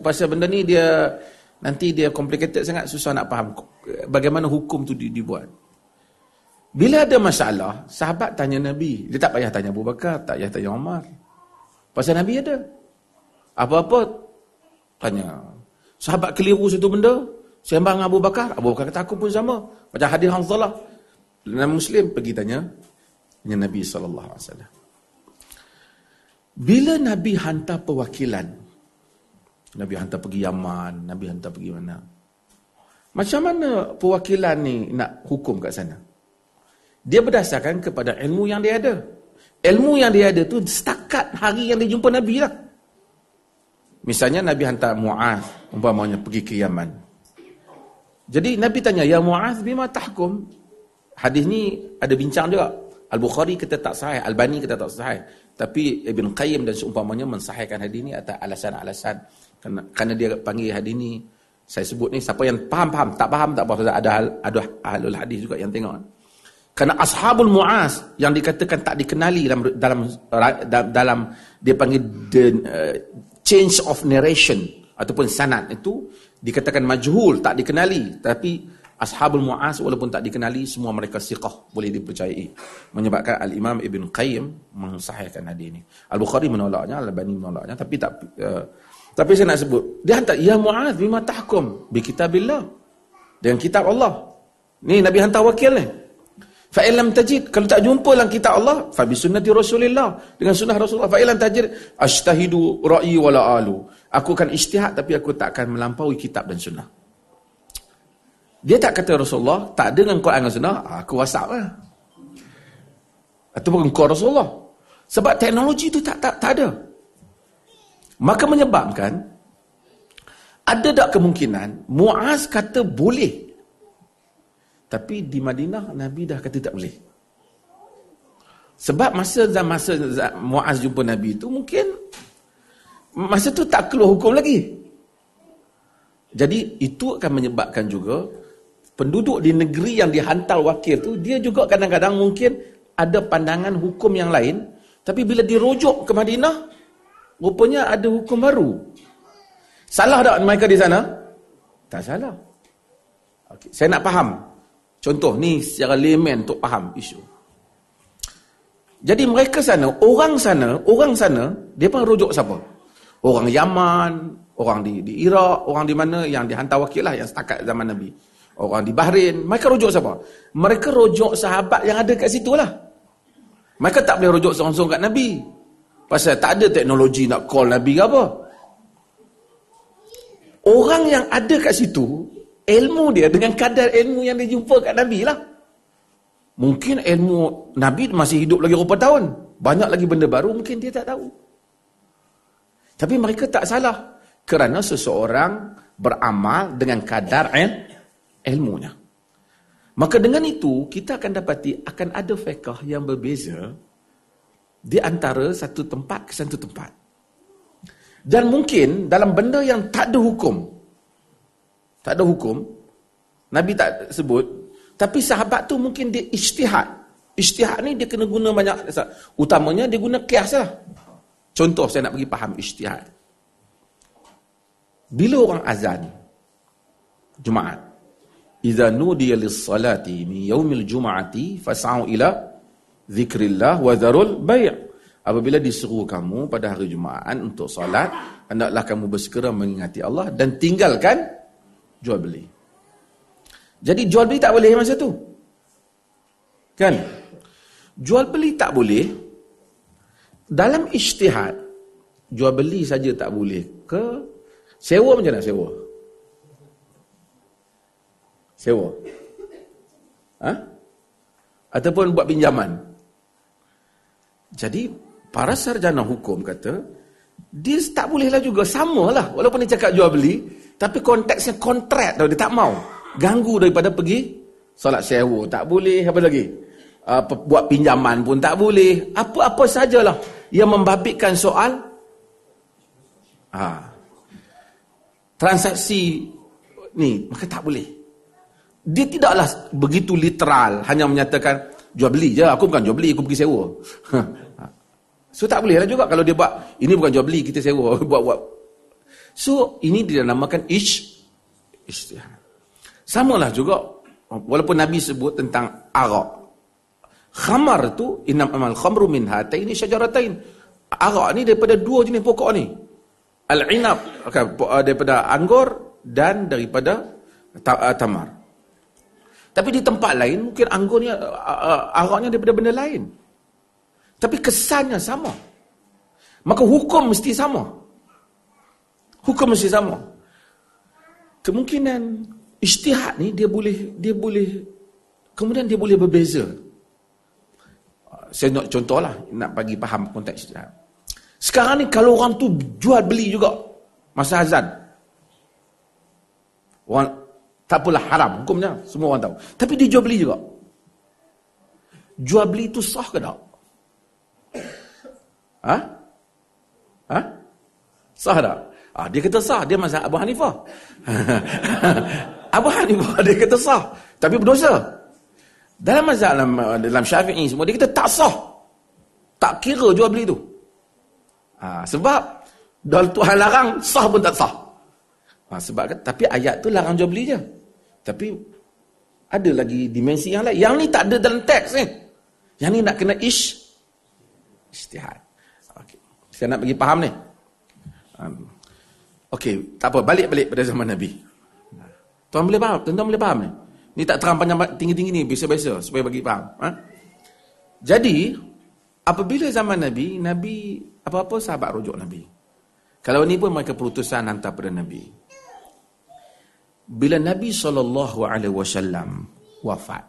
Pasal benda ni dia, nanti dia complicated sangat, susah nak faham bagaimana hukum tu dibuat. Bila ada masalah, sahabat tanya Nabi. Dia tak payah tanya Abu Bakar, tak payah tanya Umar. Pasal Nabi ada. Apa-apa, tanya. Sahabat keliru satu benda, sembang Abu Bakar. Abu Bakar kata, aku pun sama. Macam hadis Hanzalah. Dan Muslim pergi tanya, tanya Nabi sallallahu alaihi wasallam. Bila Nabi hantar perwakilan, Nabi hantar pergi Yaman, Nabi hantar pergi mana? Macam mana perwakilan ni nak hukum kat sana? Dia berdasarkan kepada ilmu yang dia ada. Ilmu yang dia ada tu setakat hari yang dia jumpa Nabi lah. Misalnya Nabi hantar Mu'az, umpamanya pergi ke Yaman. Jadi Nabi tanya, ya Mu'az bima tahkum? Hadis ni ada bincang juga. Al-Bukhari kata tak sahih, Al-Albani kata tak sahih. Tapi Ibn Qayyim dan seumpamanya mensahihkan hadis ni atas alasan-alasan. Kerana, kerana dia panggil hadis ni, saya sebut ni, siapa yang faham-faham, tak faham tak apa. Ada, ada ahlul hadis juga yang tengok. Kerana ashabul Mu'az yang dikatakan tak dikenali dalam dalam dalam, dalam dia panggil the, uh, change of narration ataupun sanad itu dikatakan majhul, tak dikenali. Tapi ashabul Mu'az walaupun tak dikenali, semua mereka siqah, boleh dipercayai. Menyebabkan Al-Imam Ibn Qayyim mensahihkan hadis ini. Al-Bukhari menolaknya, Al-Albani menolaknya, tapi tak uh, tapi saya nak sebut, dia hantar ya Mu'az bima tahkum bi kitabillah, dengan kitab Allah. Ni Nabi hantar wakil ni. Fa in lam tajid, kalau tak jumpa dalam kitab Allah, fa bi sunnati Rasulillah, dengan sunnah Rasulullah. Fa in lam tajid ashtahidu ra'i wala alu, aku akan ijtihad tapi aku tak akan melampaui kitab dan sunnah. Dia tak kata Rasulullah tak ada dengan Quran dan sunnah, aku WhatsApp lah ataupun kau Rasulullah, sebab teknologi tu tak tak tak ada. Maka menyebabkan ada tak kemungkinan Muaz kata boleh, tapi di Madinah Nabi dah kata tak boleh. Sebab masa masa Muaz jumpa Nabi tu, mungkin masa tu tak keluar hukum lagi. Jadi itu akan menyebabkan juga penduduk di negeri yang dihantar wakil tu, dia juga kadang-kadang mungkin ada pandangan hukum yang lain, tapi bila dirujuk ke Madinah rupanya ada hukum baru. Salah tak mereka di sana? Tak salah. Okay. Saya nak faham contoh ni secara layman untuk faham isu. Jadi mereka sana, orang sana, orang sana, dia pun rujuk siapa? Orang Yaman, orang di di Iraq, orang di mana yang dihantar wakil lah yang setakat zaman Nabi. Orang di Bahrain, mereka rujuk siapa? Mereka rujuk sahabat yang ada kat situ lah. Mereka tak boleh rujuk langsung kat Nabi. Pasal tak ada teknologi nak call Nabi ke apa. Orang yang ada kat situ, ilmu dia dengan kadar ilmu yang dia jumpa kat Nabi lah. Mungkin ilmu Nabi masih hidup lagi rupa tahun, banyak lagi benda baru mungkin dia tak tahu. Tapi mereka tak salah, kerana seseorang beramal dengan kadar ilmunya. Maka dengan itu kita akan dapati akan ada fiqh yang berbeza di antara satu tempat ke satu tempat. Dan mungkin dalam benda yang tak ada hukum, tak ada hukum, Nabi tak sebut, tapi sahabat tu mungkin dia ijtihad. Ijtihad ni dia kena guna banyak, utamanya dia guna qiyas lah. Contoh saya nak bagi faham ijtihad. Bila orang azan Jumaat, idza nudiya lis-salati min yaumil jumu'ati fas'au ila zikrillah wa dharul bai'. Apabila diseru kamu pada hari Jumaat untuk salat, hendaklah kamu bersegera mengingati Allah dan tinggalkan jual beli. Jadi jual beli tak boleh masa tu, kan? Jual beli tak boleh. Dalam ijtihad, jual beli saja tak boleh ke? Sewa macam mana sewa? Sewa? Ha? Ataupun buat pinjaman? Jadi para sarjana hukum kata dia tak bolehlah juga, samalah. Walaupun dia cakap jual beli, tapi konteksnya kontrak tau, dia tak mau ganggu daripada pergi solat. Sewa tak boleh, apa lagi? Uh, buat pinjaman pun tak boleh. Apa-apa sajalah yang membabitkan soal ha. transaksi ni, maka tak boleh. Dia tidaklah begitu literal, hanya menyatakan jual beli je, aku bukan jual beli, aku pergi sewa. So tak bolehlah juga kalau dia buat, ini bukan jual beli, kita sewa, buat-buat. So ini dia namakan ish, ijtihad. Samalah juga, walaupun Nabi sebut tentang arak. Khamar tu, innam amal khamru min hataini syajaratain. Arak ni daripada dua jenis pokok ni. Al-inab, daripada anggur dan daripada tamar. Tapi di tempat lain, mungkin anggurnya, araknya daripada benda lain. Tapi kesannya sama. Maka hukum mesti sama. Hukum mesti sama. Kemungkinan ijtihad ni, dia boleh, dia boleh, kemudian dia boleh berbeza. Saya nak contohlah, nak bagi faham konteks ijtihad. Sekarang ni kalau orang tu jual beli juga, masa azan. Orang, tak apalah, haram hukumnya, semua orang tahu. Tapi dia jual beli juga. Jual beli itu sah ke tak? Ha? Ha? Sah tak? Ha, dia kata sah, dia mazhab Abu Hanifah. Abu Hanifah dia kata sah, tapi berdosa. Dalam mazhab dalam, dalam Syafi'i semua, dia kata tak sah. Tak kira jual beli tu. Ha, sebab dalam Tuhan larang, sah pun tak sah. Ha, sebab tapi ayat tu larang jual beli je. Tapi ada lagi dimensi yang lain. Yang ni tak ada dalam teks ni. Yang ni nak kena ish ijtihad. Okay. Saya nak bagi faham ni. Um, Okey, tak apa, balik-balik pada zaman Nabi. Tuan boleh faham, tuan boleh faham ni. Ni tak terang panjang tinggi-tinggi ni, biasa-biasa supaya bagi faham. Ha? Jadi apabila zaman Nabi, Nabi apa-apa sahabat rujuk Nabi. Kalau ni pun mereka perutusan hantar pada Nabi. Bila Nabi sallallahu alaihi wasallam wafat,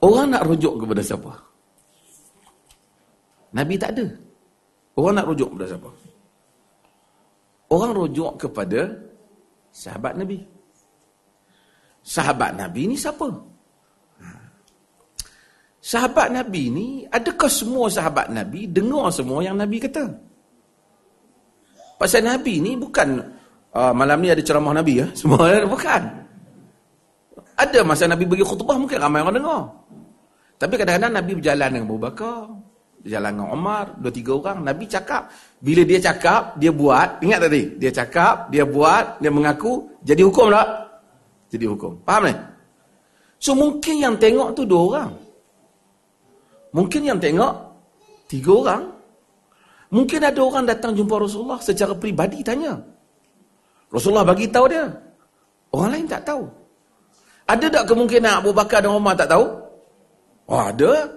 orang nak rujuk kepada siapa? Nabi tak ada. Orang nak rujuk kepada siapa? Orang rujuk kepada sahabat Nabi. Sahabat Nabi ni siapa? Sahabat Nabi ni, adakah semua sahabat Nabi dengar semua yang Nabi kata? Pasal Nabi ni bukan... Uh, malam ni ada ceramah Nabi ya? Semua bukan. Ada masa Nabi bagi khutbah mungkin ramai orang dengar. Tapi kadang-kadang Nabi berjalan dengan Abu Bakar, berjalan dengan Umar, dua tiga orang. Nabi cakap, bila dia cakap, dia buat. Ingat tadi, dia cakap, dia buat, dia mengaku, jadi hukum tak? Jadi hukum. Faham ni? So mungkin yang tengok tu dua orang. Mungkin yang tengok tiga orang. Mungkin ada orang datang jumpa Rasulullah secara peribadi tanya. Rasulullah bagi tahu dia. Orang lain tak tahu. Ada tak kemungkinan Abu Bakar dan Umar tak tahu? Oh, ada.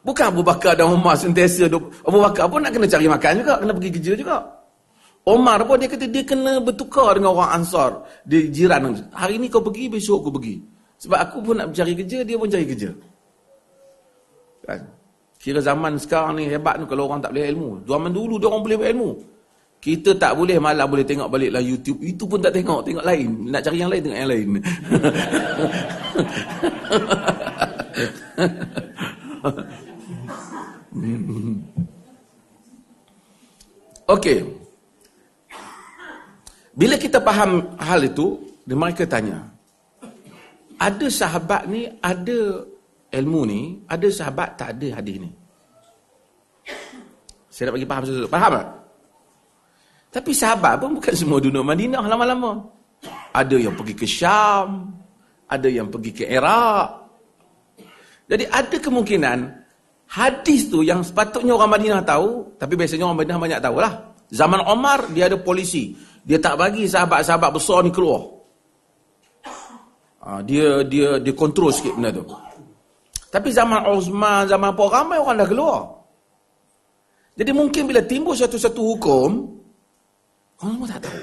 Bukan Abu Bakar dan Umar sentiasa. Abu Bakar pun nak kena cari makan juga, kena pergi kerja juga. Umar pun dia kata dia kena bertukar dengan orang Ansar. Dia jiran. Hari ni kau pergi, besok aku pergi. Sebab aku pun nak cari kerja, dia pun cari kerja. Kira zaman sekarang ni hebat ni kalau orang tak boleh ilmu. Zaman dulu dia orang boleh berilmu. Kita tak boleh, malah boleh tengok baliklah YouTube. Itu pun tak tengok, tengok lain. Nak cari yang lain, tengok yang lain. Okey. Bila kita faham hal itu, mereka tanya. Ada sahabat ni, ada ilmu ni, ada sahabat tak ada hadis ni. Saya nak bagi faham sesuatu. Faham tak? Tapi sahabat pun bukan semua duduk Madinah lama-lama. Ada yang pergi ke Syam, ada yang pergi ke Iraq. Jadi ada kemungkinan hadis tu yang sepatutnya orang Madinah tahu, tapi biasanya orang Madinah banyak tahulah. Zaman Omar dia ada polisi, dia tak bagi sahabat-sahabat besar ni keluar. Ha, dia dia dia kontrol sikit benda tu. Tapi zaman Uthman, zaman apa, ramai orang dah keluar. Jadi mungkin bila timbul satu-satu hukum, orang semua tak tahu.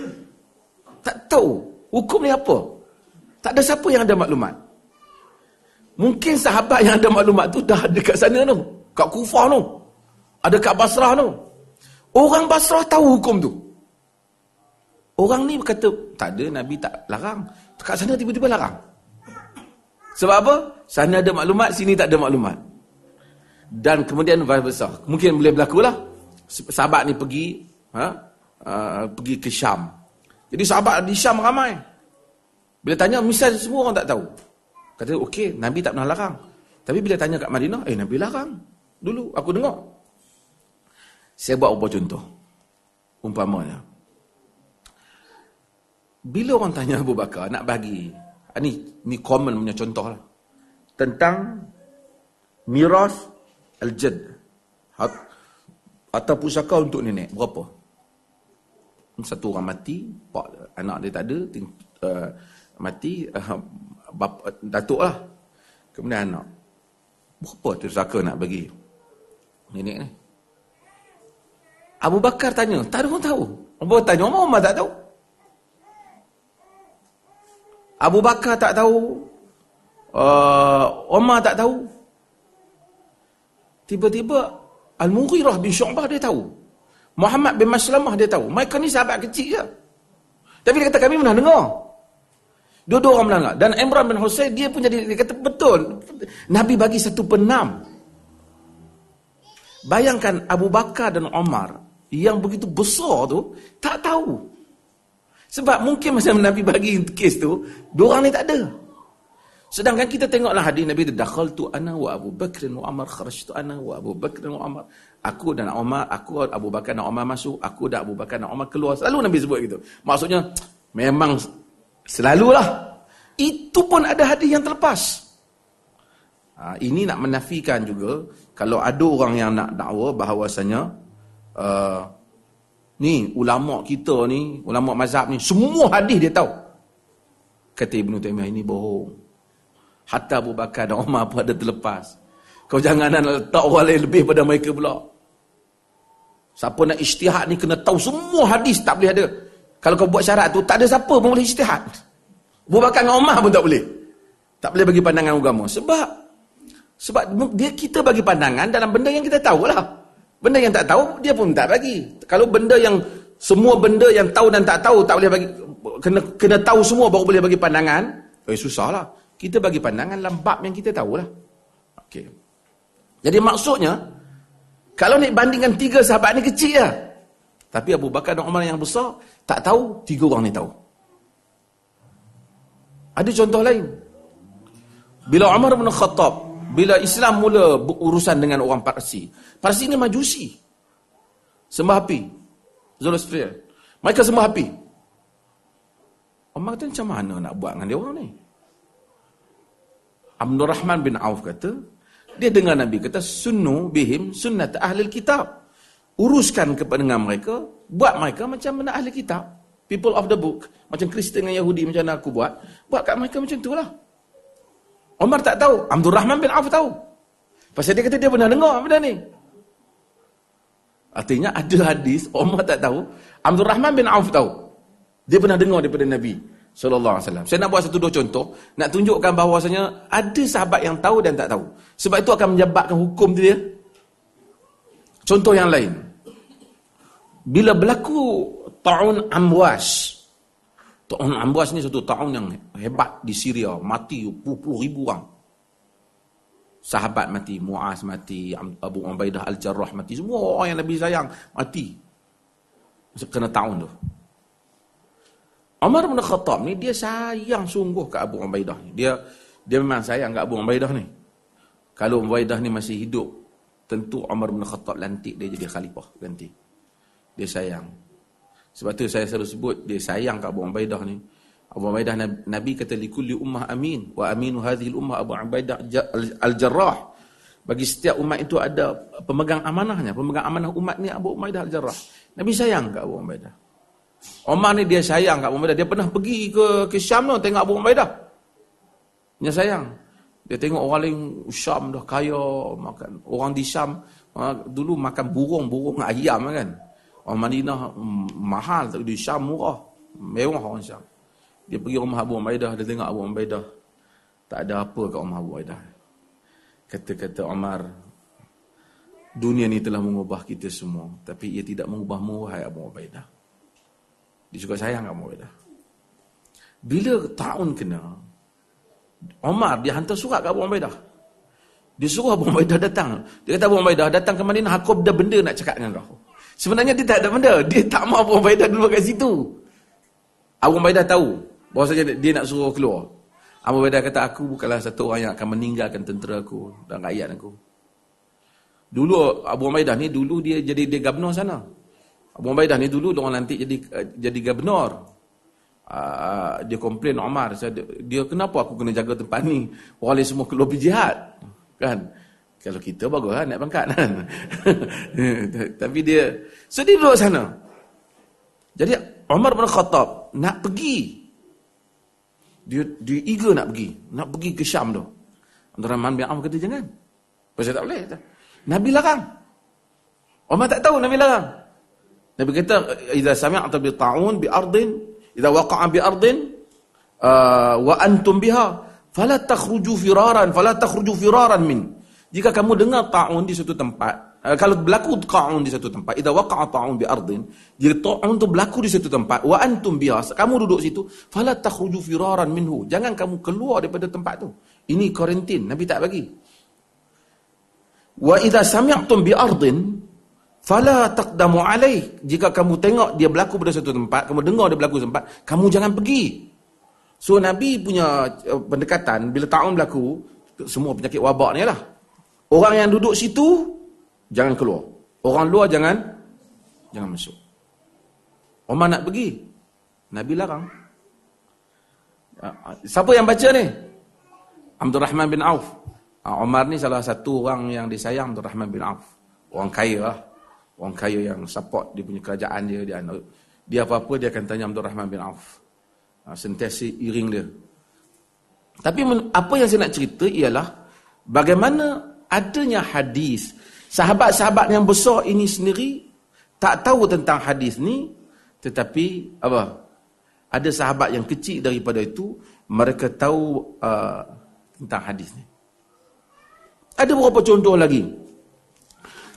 Tak tahu hukum ni apa. Tak ada siapa yang ada maklumat. Mungkin sahabat yang ada maklumat tu dah ada kat sana tu. Kat Kufah tu. Ada kat Basrah tu. Orang Basrah tahu hukum tu. Orang ni berkata, tak ada, Nabi tak larang. Kat sana tiba-tiba larang. Sebab apa? Sana ada maklumat, sini tak ada maklumat. Dan kemudian vice versa. Mungkin boleh berlakulah. Sahabat ni pergi, ha? Uh, pergi ke Syam. Jadi sahabat di Syam ramai. Bila tanya misal semua orang tak tahu. Kata okey, Nabi tak pernah larang. Tapi bila tanya kat Madinah, eh Nabi larang. Dulu aku dengar. Saya buat beberapa contoh. Umpamanya, bila orang tanya Abu Bakar nak bagi, ini ni common punya contoh lah, tentang miras al-jad atau pusaka untuk nenek, berapa? Satu orang mati, pak, anak dia tak ada, ting, uh, mati, uh, bapa, datuk lah, kemudian anak. Berapa tu pusaka nak bagi nenek ni? Abu Bakar tanya, tak ada orang tahu. Abu Bakar tanya, Umar, Umar tak tahu. Abu Bakar tak tahu, uh, Umar tak tahu. Tiba-tiba Al-Mughirah bin Syu'bah dia tahu, Muhammad bin Maslamah dia tahu. Mereka ni sahabat kecil je. Tapi dia kata kami pernah dengar. Dua-dua orang pernah dengar. Dan Imran bin Husayn dia pun jadi, dia kata betul, Nabi bagi satu per enam. Bayangkan Abu Bakar dan Umar yang begitu besar tu tak tahu. Sebab mungkin masa Nabi bagi kes tu, diorang ni tak ada. Sedangkan kita tengoklah hadis Nabi tu, dakhaltu ana wa Abu Bakr wa Umar, kharajtu ana wa Abu Bakr wa Umar. Aku dan Umar, aku Abu Bakar dan Umar masuk, aku dan Abu Bakar dan Umar keluar. Selalu Nabi sebut gitu. Maksudnya memang selalulah. Itu pun ada hadis yang terlepas. Ha, ini nak menafikan juga kalau ada orang yang nak dakwa bahawasanya uh, ni ulama kita ni, ulama mazhab ni semua hadis dia tahu. Kata Ibn Taymiyah, ini bohong. Hatta Abu Bakar dan Umar pun ada terlepas. Kau jangan nak letak orang lain lebih pada mereka pula. Siapa nak ijtihad ni kena tahu semua hadis, tak boleh ada. Kalau kau buat syarat tu, tak ada siapa pun boleh ijtihad. Abu Bakar dan Umar pun tak boleh. Tak boleh bagi pandangan agama. Sebab Sebab dia kita bagi pandangan dalam benda yang kita tahulah. Benda yang tak tahu, dia pun tak bagi. Kalau benda yang, semua benda yang tahu dan tak tahu, tak boleh bagi, kena kena tahu semua baru boleh bagi pandangan, eh susahlah. Kita bagi pandangan dalam bab yang kita tahulah. Okey. Jadi maksudnya, kalau nak bandingkan tiga sahabat ni kecil lah. Tapi Abu Bakar dan Umar yang besar, tak tahu, tiga orang ni tahu. Ada contoh lain. Bila Umar bin Khattab, bila Islam mula berurusan dengan orang Parsi. Parsi ni Majusi. Sembah api. Zoroastrian. Mereka sembah api. Umar kata macam mana nak buat dengan dia orang ni? Abdul Rahman bin Auf kata, dia dengar Nabi kata, sunnu bihim sunnat ahlil kitab. Uruskan kepada mereka, buat mereka macam benda ahli kitab. People of the book. Macam Kristen dengan Yahudi macam mana aku buat. Buat kat mereka macam tu lah. Umar tak tahu, Abdul Rahman bin Auf tahu. Pasal dia kata dia pernah dengar benda ni. Artinya ada hadis, Umar tak tahu, Abdul Rahman bin Auf tahu. Dia pernah dengar daripada Nabi sallallahu alaihi wasallam. Saya nak buat satu dua contoh, nak tunjukkan bahawasanya ada sahabat yang tahu dan tak tahu. Sebab itu akan menyebabkan hukum dia. Contoh yang lain. Bila berlaku Ta'un Amwas, Ta'un Amwas ni satu ta'un yang hebat di Syria. Mati puluh ribu orang. Sahabat mati, Mu'az mati, Abu Umaydah Al-Jarrah mati. Semua orang yang Nabi sayang mati. Kena ta'un tu. Umar bin Khattab ni dia sayang sungguh ke Abu Ubaidah ni. Dia dia memang sayang ke Abu Ubaidah ni. Kalau Ubaidah ni masih hidup, tentu Umar bin Khattab lantik dia jadi khalifah ganti. Dia sayang. Sebab tu saya selalu sebut, dia sayang kat Abu Ubaidah ni. Abu Ubaidah, Nabi, Nabi kata, likulli ummah amin, wa aminu hadhil ummah Abu Ubaidah Al-Jarrah. Bagi setiap umat itu ada pemegang amanahnya. Pemegang amanah umat ni Abu Ubaidah Al-Jarrah. Nabi sayang kat Abu Ubaidah. Umar ni dia sayang kat Abu Ubaidah. Dia pernah pergi ke, ke Syam tu, tengok Abu Ubaidah. Dia sayang. Dia tengok orang lain, Syam dah kaya, makan. Orang di Syam, dulu makan burung-burung ayam kan. Orang Madinah mahal, di Syam murah, mewah orang Syam. Dia pergi rumah Abu Umaydah, dia tengok Abu Umaydah tak ada apa kat rumah Abu Umaydah. Kata-kata Umar, dunia ni telah mengubah kita semua, tapi ia tidak mengubahmu, hai Abu Umaydah. Dia juga sayang kat Abu Umaydah. Bila tahun kena, Umar dia hantar surat kat Abu Umaydah. Dia suruh Abu Umaydah datang. Dia kata, Abu Umaydah, datang ke Madinah, aku ada benda nak cakap dengan kau. Sebenarnya dia tak ada benda. Dia tak mahu Abu Ubaidah dulu kat situ. Abu Ubaidah tahu. Bahawasanya dia nak suruh keluar. Abu Ubaidah kata, aku bukanlah satu orang yang akan meninggalkan tentera aku dan rakyat aku. Dulu Abu Ubaidah ni, dulu dia jadi dia gubernur sana. Abu Ubaidah ni dulu diorang lantik jadi jadi gubernur. Uh, dia komplain Omar, saya, dia kenapa aku kena jaga tempat ni? Orang lain semua keluar pergi jihad. Kan? Kalau kita bagus kan, naik pangkat kan. Tapi dia, so dia duduk sana. Jadi Omar bin Khattab nak pergi. Dia dia eager nak pergi. Nak pergi ke Syam tu. Abdul Rahman bin Auf kata jangan. Pasal tak boleh. Kata. Nabi larang. Umar tak tahu Nabi larang. Nabi kata idza sami'ta bi ta'un bi ardin idza waqa'a bi ardin uh, wa antum biha fala takhruju firaran fala takhruju firaran min. Jika kamu dengar ta'un di satu tempat, uh, kalau berlaku ta'un di satu tempat, idza waqa'a ta'un bi ardin, jika ta'un tu berlaku di satu tempat, wa antum biha, kamu duduk situ, fala takhruju firaran minhu. Jangan kamu keluar daripada tempat tu. Ini karantin, Nabi tak bagi. Wa idza sami'tum bi ardin fala taqdamu alaih. Jika kamu tengok dia berlaku pada satu tempat, kamu dengar dia berlaku tempat, kamu jangan pergi. So Nabi punya pendekatan bila ta'un berlaku, semua penyakit wabak ni lah. Orang yang duduk situ jangan keluar. Orang luar jangan jangan masuk. Umar nak pergi. Nabi larang. Siapa yang baca ni? Abdul Rahman bin Auf. Umar ni salah satu orang yang disayang Abdul Rahman bin Auf. Orang kaya lah. Orang kaya yang support dia punya kerajaan dia. Dia, dia apa-apa dia akan tanya Abdul Rahman bin Auf. Sentiasa iring dia. Tapi apa yang saya nak cerita ialah bagaimana adanya hadis. Sahabat-sahabat yang besar ini sendiri tak tahu tentang hadis ni. Tetapi apa? Ada sahabat yang kecil daripada itu, mereka tahu uh, tentang hadis ni. Ada beberapa contoh lagi.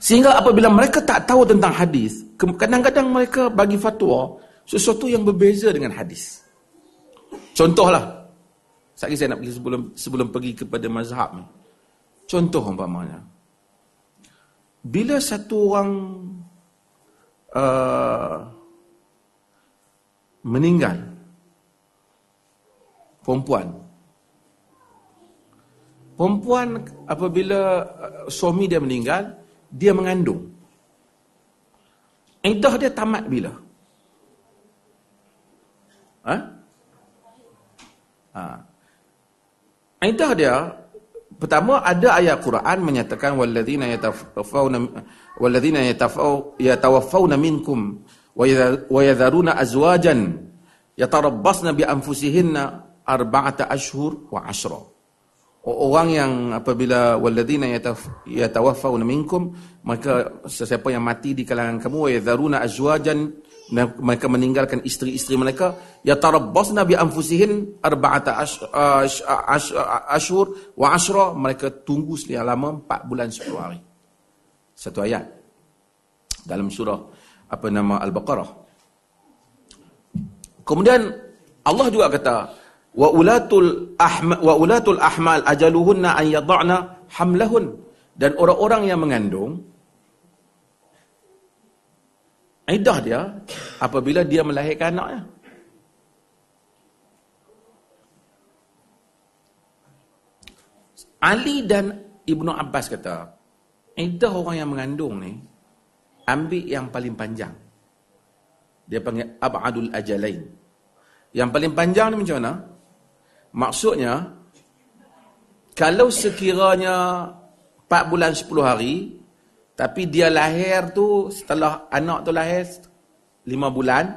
Sehingga apabila mereka tak tahu tentang hadis, kadang-kadang mereka bagi fatwa sesuatu yang berbeza dengan hadis. Contohlah. Sekali saya nak pergi sebelum sebelum pergi kepada mazhab ni. Contoh umpamanya. Bila satu orang uh, meninggal, perempuan Perempuan apabila suami dia meninggal, dia mengandung. Iddah dia tamat bila? Ha? Ha. Iddah dia, pertama ada ayat Quran menyatakan wallazina yatawaffawna wallazina yatawaffawna minkum wa yadharuna azwajan yatarabbasna bi anfusihinna arba'ata ashhur wa ashra. Orang yang apabila walladzina yatawaffawna minkum, maka sesiapa yang mati di kalangan kamu, wa yadharuna azwajan, mereka meninggalkan isteri-isteri mereka, yatarabbasna bi anfusihin arba'ata ashhur wa ashra, mereka tunggu sekian lama empat bulan sepuluh hari. Satu ayat dalam surah apa nama Al-Baqarah. Kemudian Allah juga kata wa ulatul ahmal wa ulatul ahmal ajaluhunna an yad'na hamlahun, dan orang-orang yang mengandung iddah dia apabila dia melahirkan anaknya. Ali dan Ibn Abbas kata iddah orang yang mengandung ni ambil yang paling panjang, dia panggil ab'adul ajalain. Yang paling panjang ni macam mana? Maksudnya, kalau sekiranya empat bulan sepuluh hari, tapi dia lahir tu, setelah anak tu lahir lima bulan,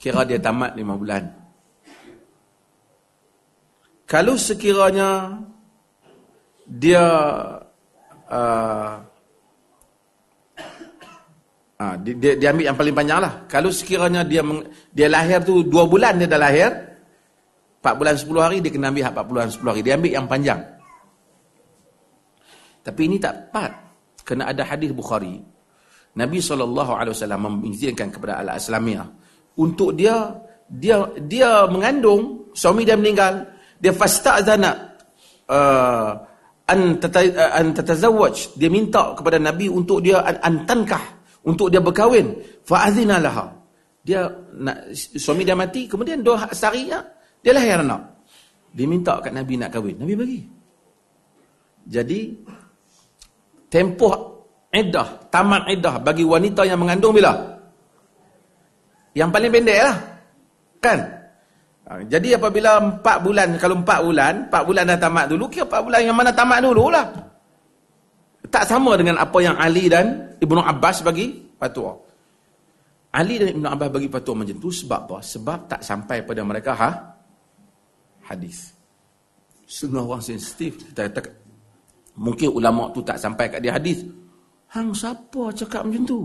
kira dia tamat lima bulan. Kalau sekiranya dia uh, uh, dia, dia ambil yang paling panjang lah. Kalau sekiranya dia dia lahir tu dua bulan dia dah lahir, empat bulan sepuluh hari, dia kena ambil empat bulan sepuluh hari. Dia ambil yang panjang. Tapi ini tak tepat. Kena ada hadis Bukhari. Nabi sallallahu alaihi wasallam mengizinkan kepada Al-Islamia untuk dia, dia dia mengandung, suami dia meninggal, dia fasta'zana uh, an tatazawwaj. Dia minta kepada Nabi untuk dia an tankah, untuk dia berkahwin. Fa'azina laha. Dia, nak, suami dia mati, kemudian dua sarinya Dia lahir anak. Dia minta kat Nabi nak kahwin. Nabi bagi. Jadi, tempoh iddah, tamat iddah bagi wanita yang mengandung bila? Yang paling pendek lah. Kan? Jadi apabila empat bulan, kalau empat bulan, empat bulan dah tamat dulu, kira empat bulan yang mana tamat dulu lah. Tak sama dengan apa yang Ali dan Ibn Abbas bagi fatwa. Ali dan Ibn Abbas bagi fatwa macam tu sebab apa? Sebab tak sampai pada mereka ha? hadis. Setengah orang sensitif. Kita kata, mungkin ulama' tu tak sampai kat dia hadis. Hang siapa cakap macam tu?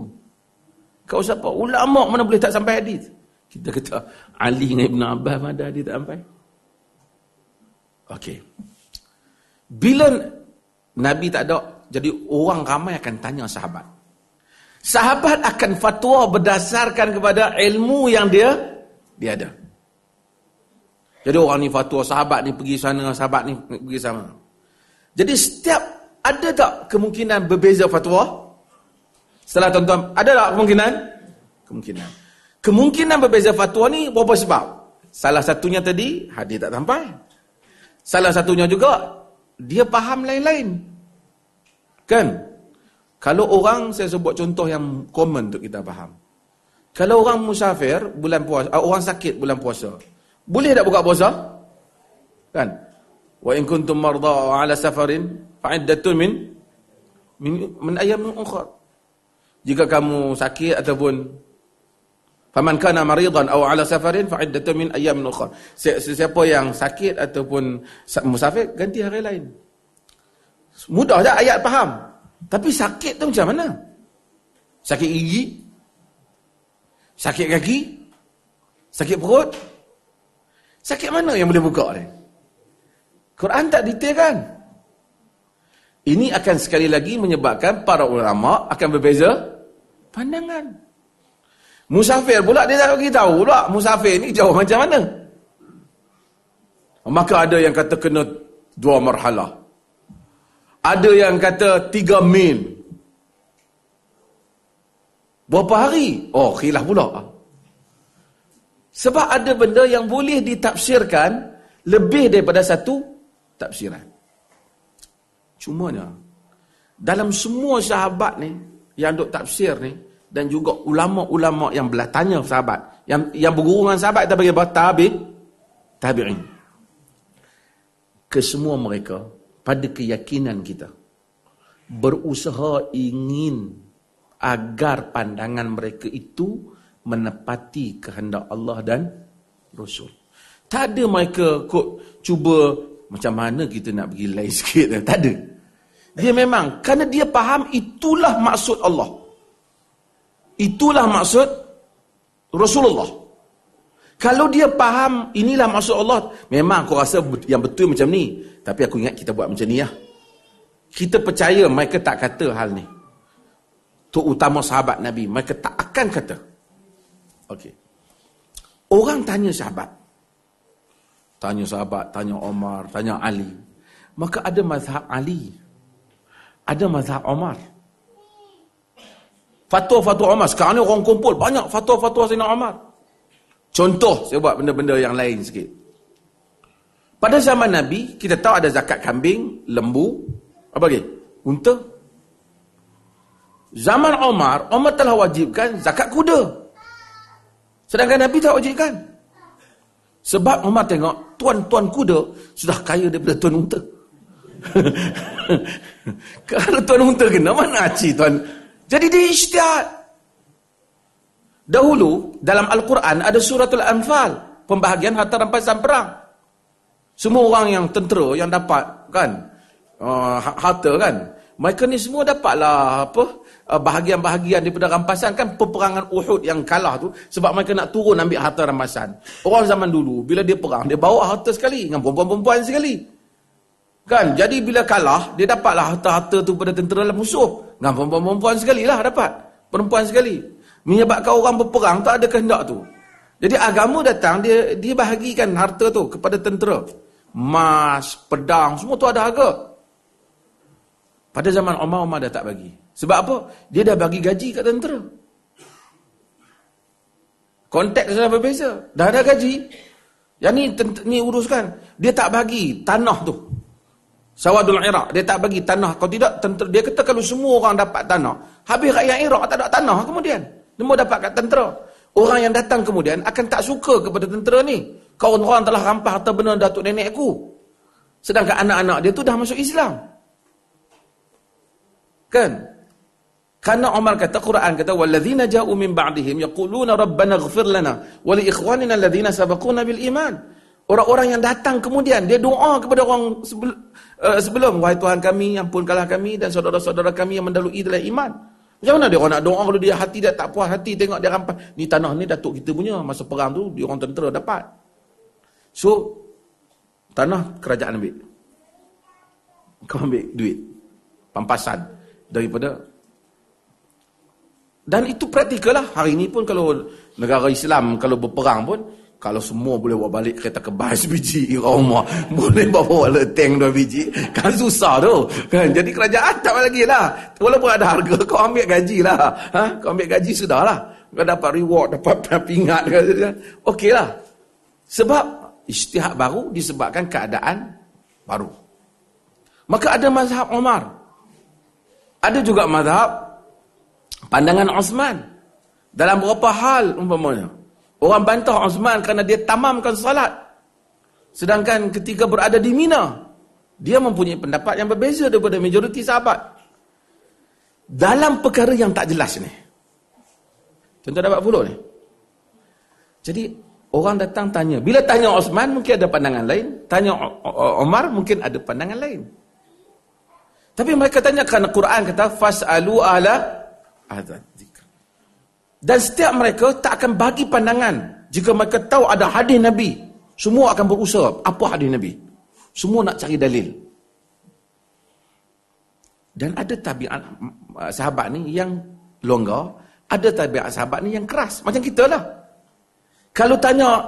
Kau siapa? Ulama' mana boleh tak sampai hadis? Kita kata, Ali dengan Ibn Abbas mana dia tak sampai? Okey. Bila Nabi tak ada, jadi orang ramai akan tanya sahabat. Sahabat akan fatwa berdasarkan kepada ilmu yang dia dia ada. Jadi orang ni fatwa, sahabat ni pergi sana, sahabat ni pergi sana. Jadi setiap, ada tak kemungkinan berbeza fatwa? Setelah tuan-tuan, ada tak kemungkinan? Kemungkinan. Kemungkinan berbeza fatwa ni berapa sebab? Salah satunya tadi, hadis tak sampai. Salah satunya juga, dia faham lain-lain. Kan? Kalau orang, saya sebut contoh yang common untuk kita faham. Kalau orang musafir, bulan puasa, orang sakit bulan puasa, boleh tak buka puasa? Kan? Wa in kuntum marda ala safarin fa iddatun min min ayyamin ukhra. Jika kamu sakit ataupun faman kana maridan aw ala safarin fa iddatun min ayyamin ukhra. Siapa yang sakit ataupun musafir ganti hari lain. Mudah je ayat faham. Tapi sakit tu macam mana? Sakit gigi? Sakit kaki? Sakit perut? Sakit mana yang boleh buka ni? Quran tak detail kan? Ini akan sekali lagi menyebabkan para ulama akan berbeza pandangan. Musafir pula dia tak bagi tahu pula musafir ni jauh macam mana. Maka ada yang kata kena dua marhalah. Ada yang kata tiga mil. Berapa hari? Oh, khilaf pula. Sebab ada benda yang boleh ditafsirkan lebih daripada satu tafsiran. Cumanya, dalam semua sahabat ni, yang duk tafsir ni, dan juga ulama-ulama yang bertanya sahabat, yang yang berguru dengan sahabat, kita panggil tabi, tabi'in. Kesemua mereka, pada keyakinan kita, berusaha ingin agar pandangan mereka itu menepati kehendak Allah dan Rasul. Tak ada mereka kot cuba macam mana kita nak pergi lain sikit. Tak ada. Dia memang, kerana dia faham itulah maksud Allah. Itulah maksud Rasulullah. Kalau dia faham inilah maksud Allah, memang aku rasa yang betul macam ni. Tapi aku ingat kita buat macam ni lah. Kita percaya mereka tak kata hal ni. Terutama sahabat Nabi, mereka tak akan kata. Okey. Orang tanya sahabat. Tanya sahabat, tanya Omar, tanya Ali. Maka ada mazhab Ali. Ada mazhab Omar. Fatwa-fatwa Omar. Sekarang ni orang kumpul banyak fatwa-fatwa Sayyidina Omar. Contoh, saya buat benda-benda yang lain sikit. Pada zaman Nabi, kita tahu ada zakat kambing, lembu, apa lagi? Unta. Zaman Omar, Omar telah wajibkan zakat kuda. Sedangkan Nabi tak wajibkan. Sebab Omar tengok, tuan-tuan kuda sudah kaya daripada tuan unta. Kalau tuan unta kena, mana aci tuan? Jadi dia ijtihad. Dahulu dalam Al-Quran ada suratul Anfal, pembahagian harta rampasan perang. Semua orang yang tentera yang dapat kan uh, harta kan, mereka ni semua dapatlah apa uh, bahagian-bahagian daripada rampasan kan peperangan Uhud yang kalah tu, sebab mereka nak turun ambil harta rampasan. Orang zaman dulu bila dia perang, dia bawa harta sekali dengan perempuan-perempuan sekali. Kan, jadi bila kalah, dia dapatlah harta-harta tu pada tentera lah musuh. Dengan perempuan-perempuan sekali lah dapat. Perempuan sekali. Menyebabkan orang berperang, tak ada kehendak tu. Jadi agama datang, dia dia bahagikan harta tu kepada tentera. Emas, pedang, semua tu ada harga. Pada zaman Umar, Umar dah tak bagi. Sebab apa? Dia dah bagi gaji kat tentera. Konteks dah berbeza. Dah ada gaji. Yang ni, ni uruskan. Dia tak bagi tanah tu. Sawadul Iraq. Dia tak bagi tanah. Kalau tidak, tentera. Dia kata kalau semua orang dapat tanah, habis rakyat Iraq tak ada tanah kemudian. Dia mau dapat kat tentera. Orang yang datang kemudian akan tak suka kepada tentera ni. Kau orang telah rampas harta benda datuk nenek aku. Sedangkan anak-anak dia tu dah masuk Islam. Kan? Kerana Umar kata, Quran kata, وَالَّذِينَ جَاءُوا مِنْ بَعْدِهِمْ يَقُولُونَ رَبَّنَا اغْفِرْ لَنَا وَلِإِخْوَانِنَا الَّذِينَ سَبَقُونَا بِالْإِيمَانِ. Orang-orang yang datang kemudian, dia doa kepada orang sebelum, uh, sebelum, wahai Tuhan kami, ampunkanlah kami dan saudara-saudara kami yang mendalui dalam iman. Macam mana dia orang nak doa kalau dia hati dia tak puas hati, tengok dia rampas. Ni tanah ni datuk kita punya, masa perang tu, dia orang tentera dapat. So, tanah kerajaan ambil. Kau ambil duit. Pampasan daripada. Dan itu praktikal lah. Hari ni pun kalau negara Islam, kalau berperang pun, kalau semua boleh bawa balik kereta kebas biji, Iroma, boleh bawa balik tank dua biji, kan susah tu. Kan? Jadi kerajaan tak lagi lah. Walaupun ada harga, kau ambil gaji lah. Ha? Kau ambil gaji, sudah lah. Kau dapat reward, dapat pingat. Okey lah. Sebab ijtihad baru disebabkan keadaan baru. Maka ada mazhab Umar. Ada juga mazhab pandangan Osman dalam beberapa hal umpamanya. Orang bantah Osman kerana dia tamamkan salat. Sedangkan ketika berada di Mina, dia mempunyai pendapat yang berbeza daripada majoriti sahabat. Dalam perkara yang tak jelas ni. Contoh dapat puluh ni. Jadi orang datang tanya. Bila tanya Osman mungkin ada pandangan lain. Tanya Omar mungkin ada pandangan lain. Tapi mereka tanya kerana Quran kata, Fas'alu ala Azadzikr. Dan setiap mereka tak akan bagi pandangan jika mereka tahu ada hadis Nabi. Semua akan berusaha apa hadis Nabi, semua nak cari dalil. Dan ada tabiat sahabat ni yang longgar, ada tabiat sahabat ni yang keras, macam kita lah. Kalau tanya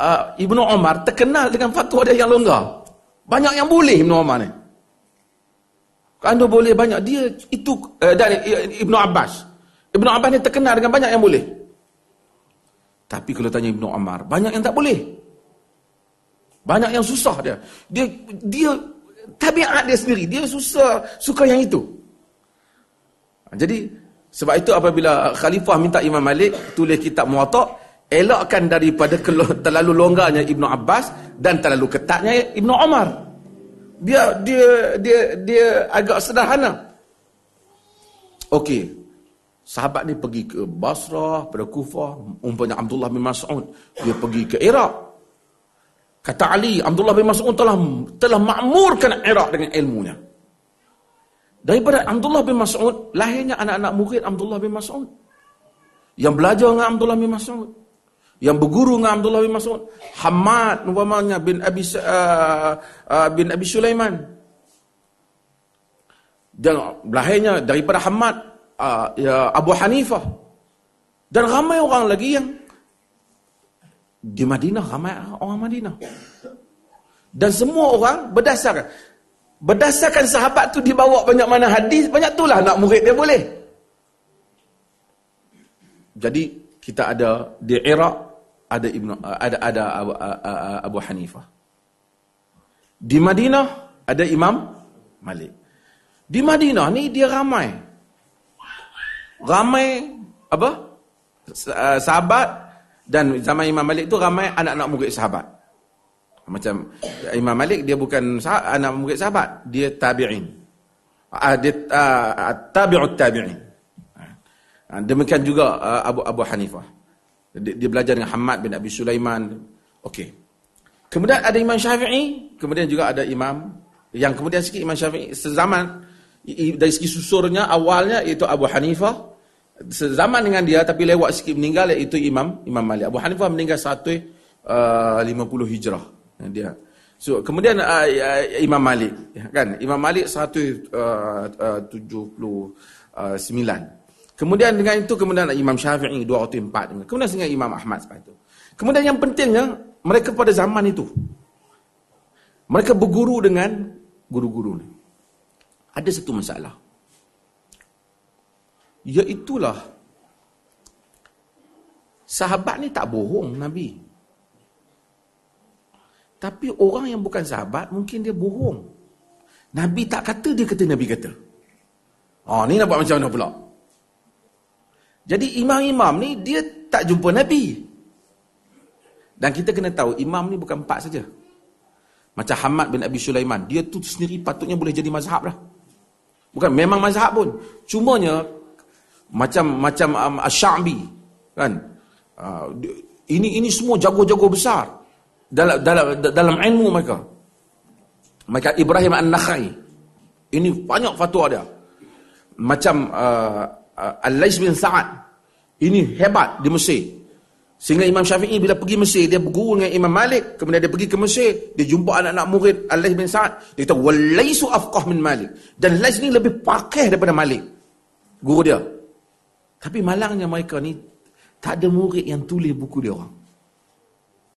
uh, Ibn Umar terkenal dengan fatwa dia yang longgar, banyak yang boleh Ibn Umar ni. Anda boleh banyak dia itu eh, dan Ibn Abbas. Ibn Abbas ni terkenal dengan banyak yang boleh. Tapi kalau tanya Ibn Umar, banyak yang tak boleh. Banyak yang susah dia. Dia dia tabiat dia sendiri, dia susah suka yang itu. Jadi sebab itu apabila khalifah minta Imam Malik tulis kitab Muwatta, elakkan daripada terlalu longgarnya Ibn Abbas dan terlalu ketatnya Ibn Umar. Dia dia dia dia agak sederhana. Okey. Sahabat ni pergi ke Basrah, pada Kufah, umpamanya Abdullah bin Mas'ud, dia pergi ke Iraq. Kata Ali, Abdullah bin Mas'ud telah telah makmurkan Iraq dengan ilmunya. Daripada Abdullah bin Mas'ud lahirnya anak-anak murid Abdullah bin Mas'ud. Yang belajar dengan Abdullah bin Mas'ud, yang berguru dengan Abdullah bin Mas'ud, Hammad umpamanya bin Abi uh, uh, bin Abi Sulaiman. Dan lahirnya daripada Hammad uh, ya, Abu Hanifah. Dan ramai orang lagi yang di Madinah, ramai orang Madinah. Dan semua orang berdasarkan berdasarkan sahabat tu dibawa banyak mana hadis, banyak itulah nak murid dia boleh. Jadi kita ada di Iraq ada Ibnu ada ada Abu, Abu Hanifah. Di Madinah ada Imam Malik. Di Madinah ni dia ramai. Ramai apa? Sahabat, dan zaman Imam Malik tu ramai anak-anak murid sahabat. Macam Imam Malik dia bukan sahabat, anak murid sahabat, dia tabi'in. Dia tabi'ut tabi'in. Demikian juga Abu Abu Hanifah. Dia, dia belajar dengan Hammad bin Abi Sulaiman. Okey. Kemudian ada Imam Syafi'i, kemudian juga ada Imam yang kemudian sikit Imam Syafi'i sezaman dari segi susurnya awalnya iaitu Abu Hanifah, sezaman dengan dia tapi lewat sikit meninggal iaitu Imam Imam Malik. Abu Hanifah meninggal seratus lima puluh Hijrah dia. So kemudian uh, Imam Malik kan Imam Malik seratus tujuh puluh sembilan. Kemudian dengan itu, kemudian Imam Syafi'i dua ratus empat. Kemudian dengan Imam Ahmad seperti itu. Kemudian yang pentingnya, mereka pada zaman itu, mereka berguru dengan guru-guru ni. Ada satu masalah. Iaitulah, sahabat ni tak bohong Nabi. Tapi orang yang bukan sahabat, mungkin dia bohong. Nabi tak kata, dia kata Nabi kata. Oh, ni nak buat macam mana pula? Jadi imam-imam ni, dia tak jumpa Nabi. Dan kita kena tahu, imam ni bukan empat saja. Macam Hammad bin Abi Sulaiman, dia tu sendiri patutnya boleh jadi mazhab lah. Bukan, memang mazhab pun. Cumanya, macam macam um, Asy'ari, kan? Uh, ini ini semua jago-jago besar dalam dalam dalam ilmu mereka. Macam Ibrahim An-Nakhai, ini banyak fatwa dia. Macam uh, uh, Al-Lais bin Sa'ad, ini hebat di Mesir. Sehingga Imam Syafi'i bila pergi Mesir, dia berguru dengan Imam Malik. Kemudian dia pergi ke Mesir, dia jumpa anak-anak murid Al-Lais bin Sa'ad. Dia kata, "Wal-Laisu afqah min Malik." Dan Lais ni lebih pakeh daripada Malik, guru dia. Tapi malangnya mereka ni, tak ada murid yang tulis buku dia orang.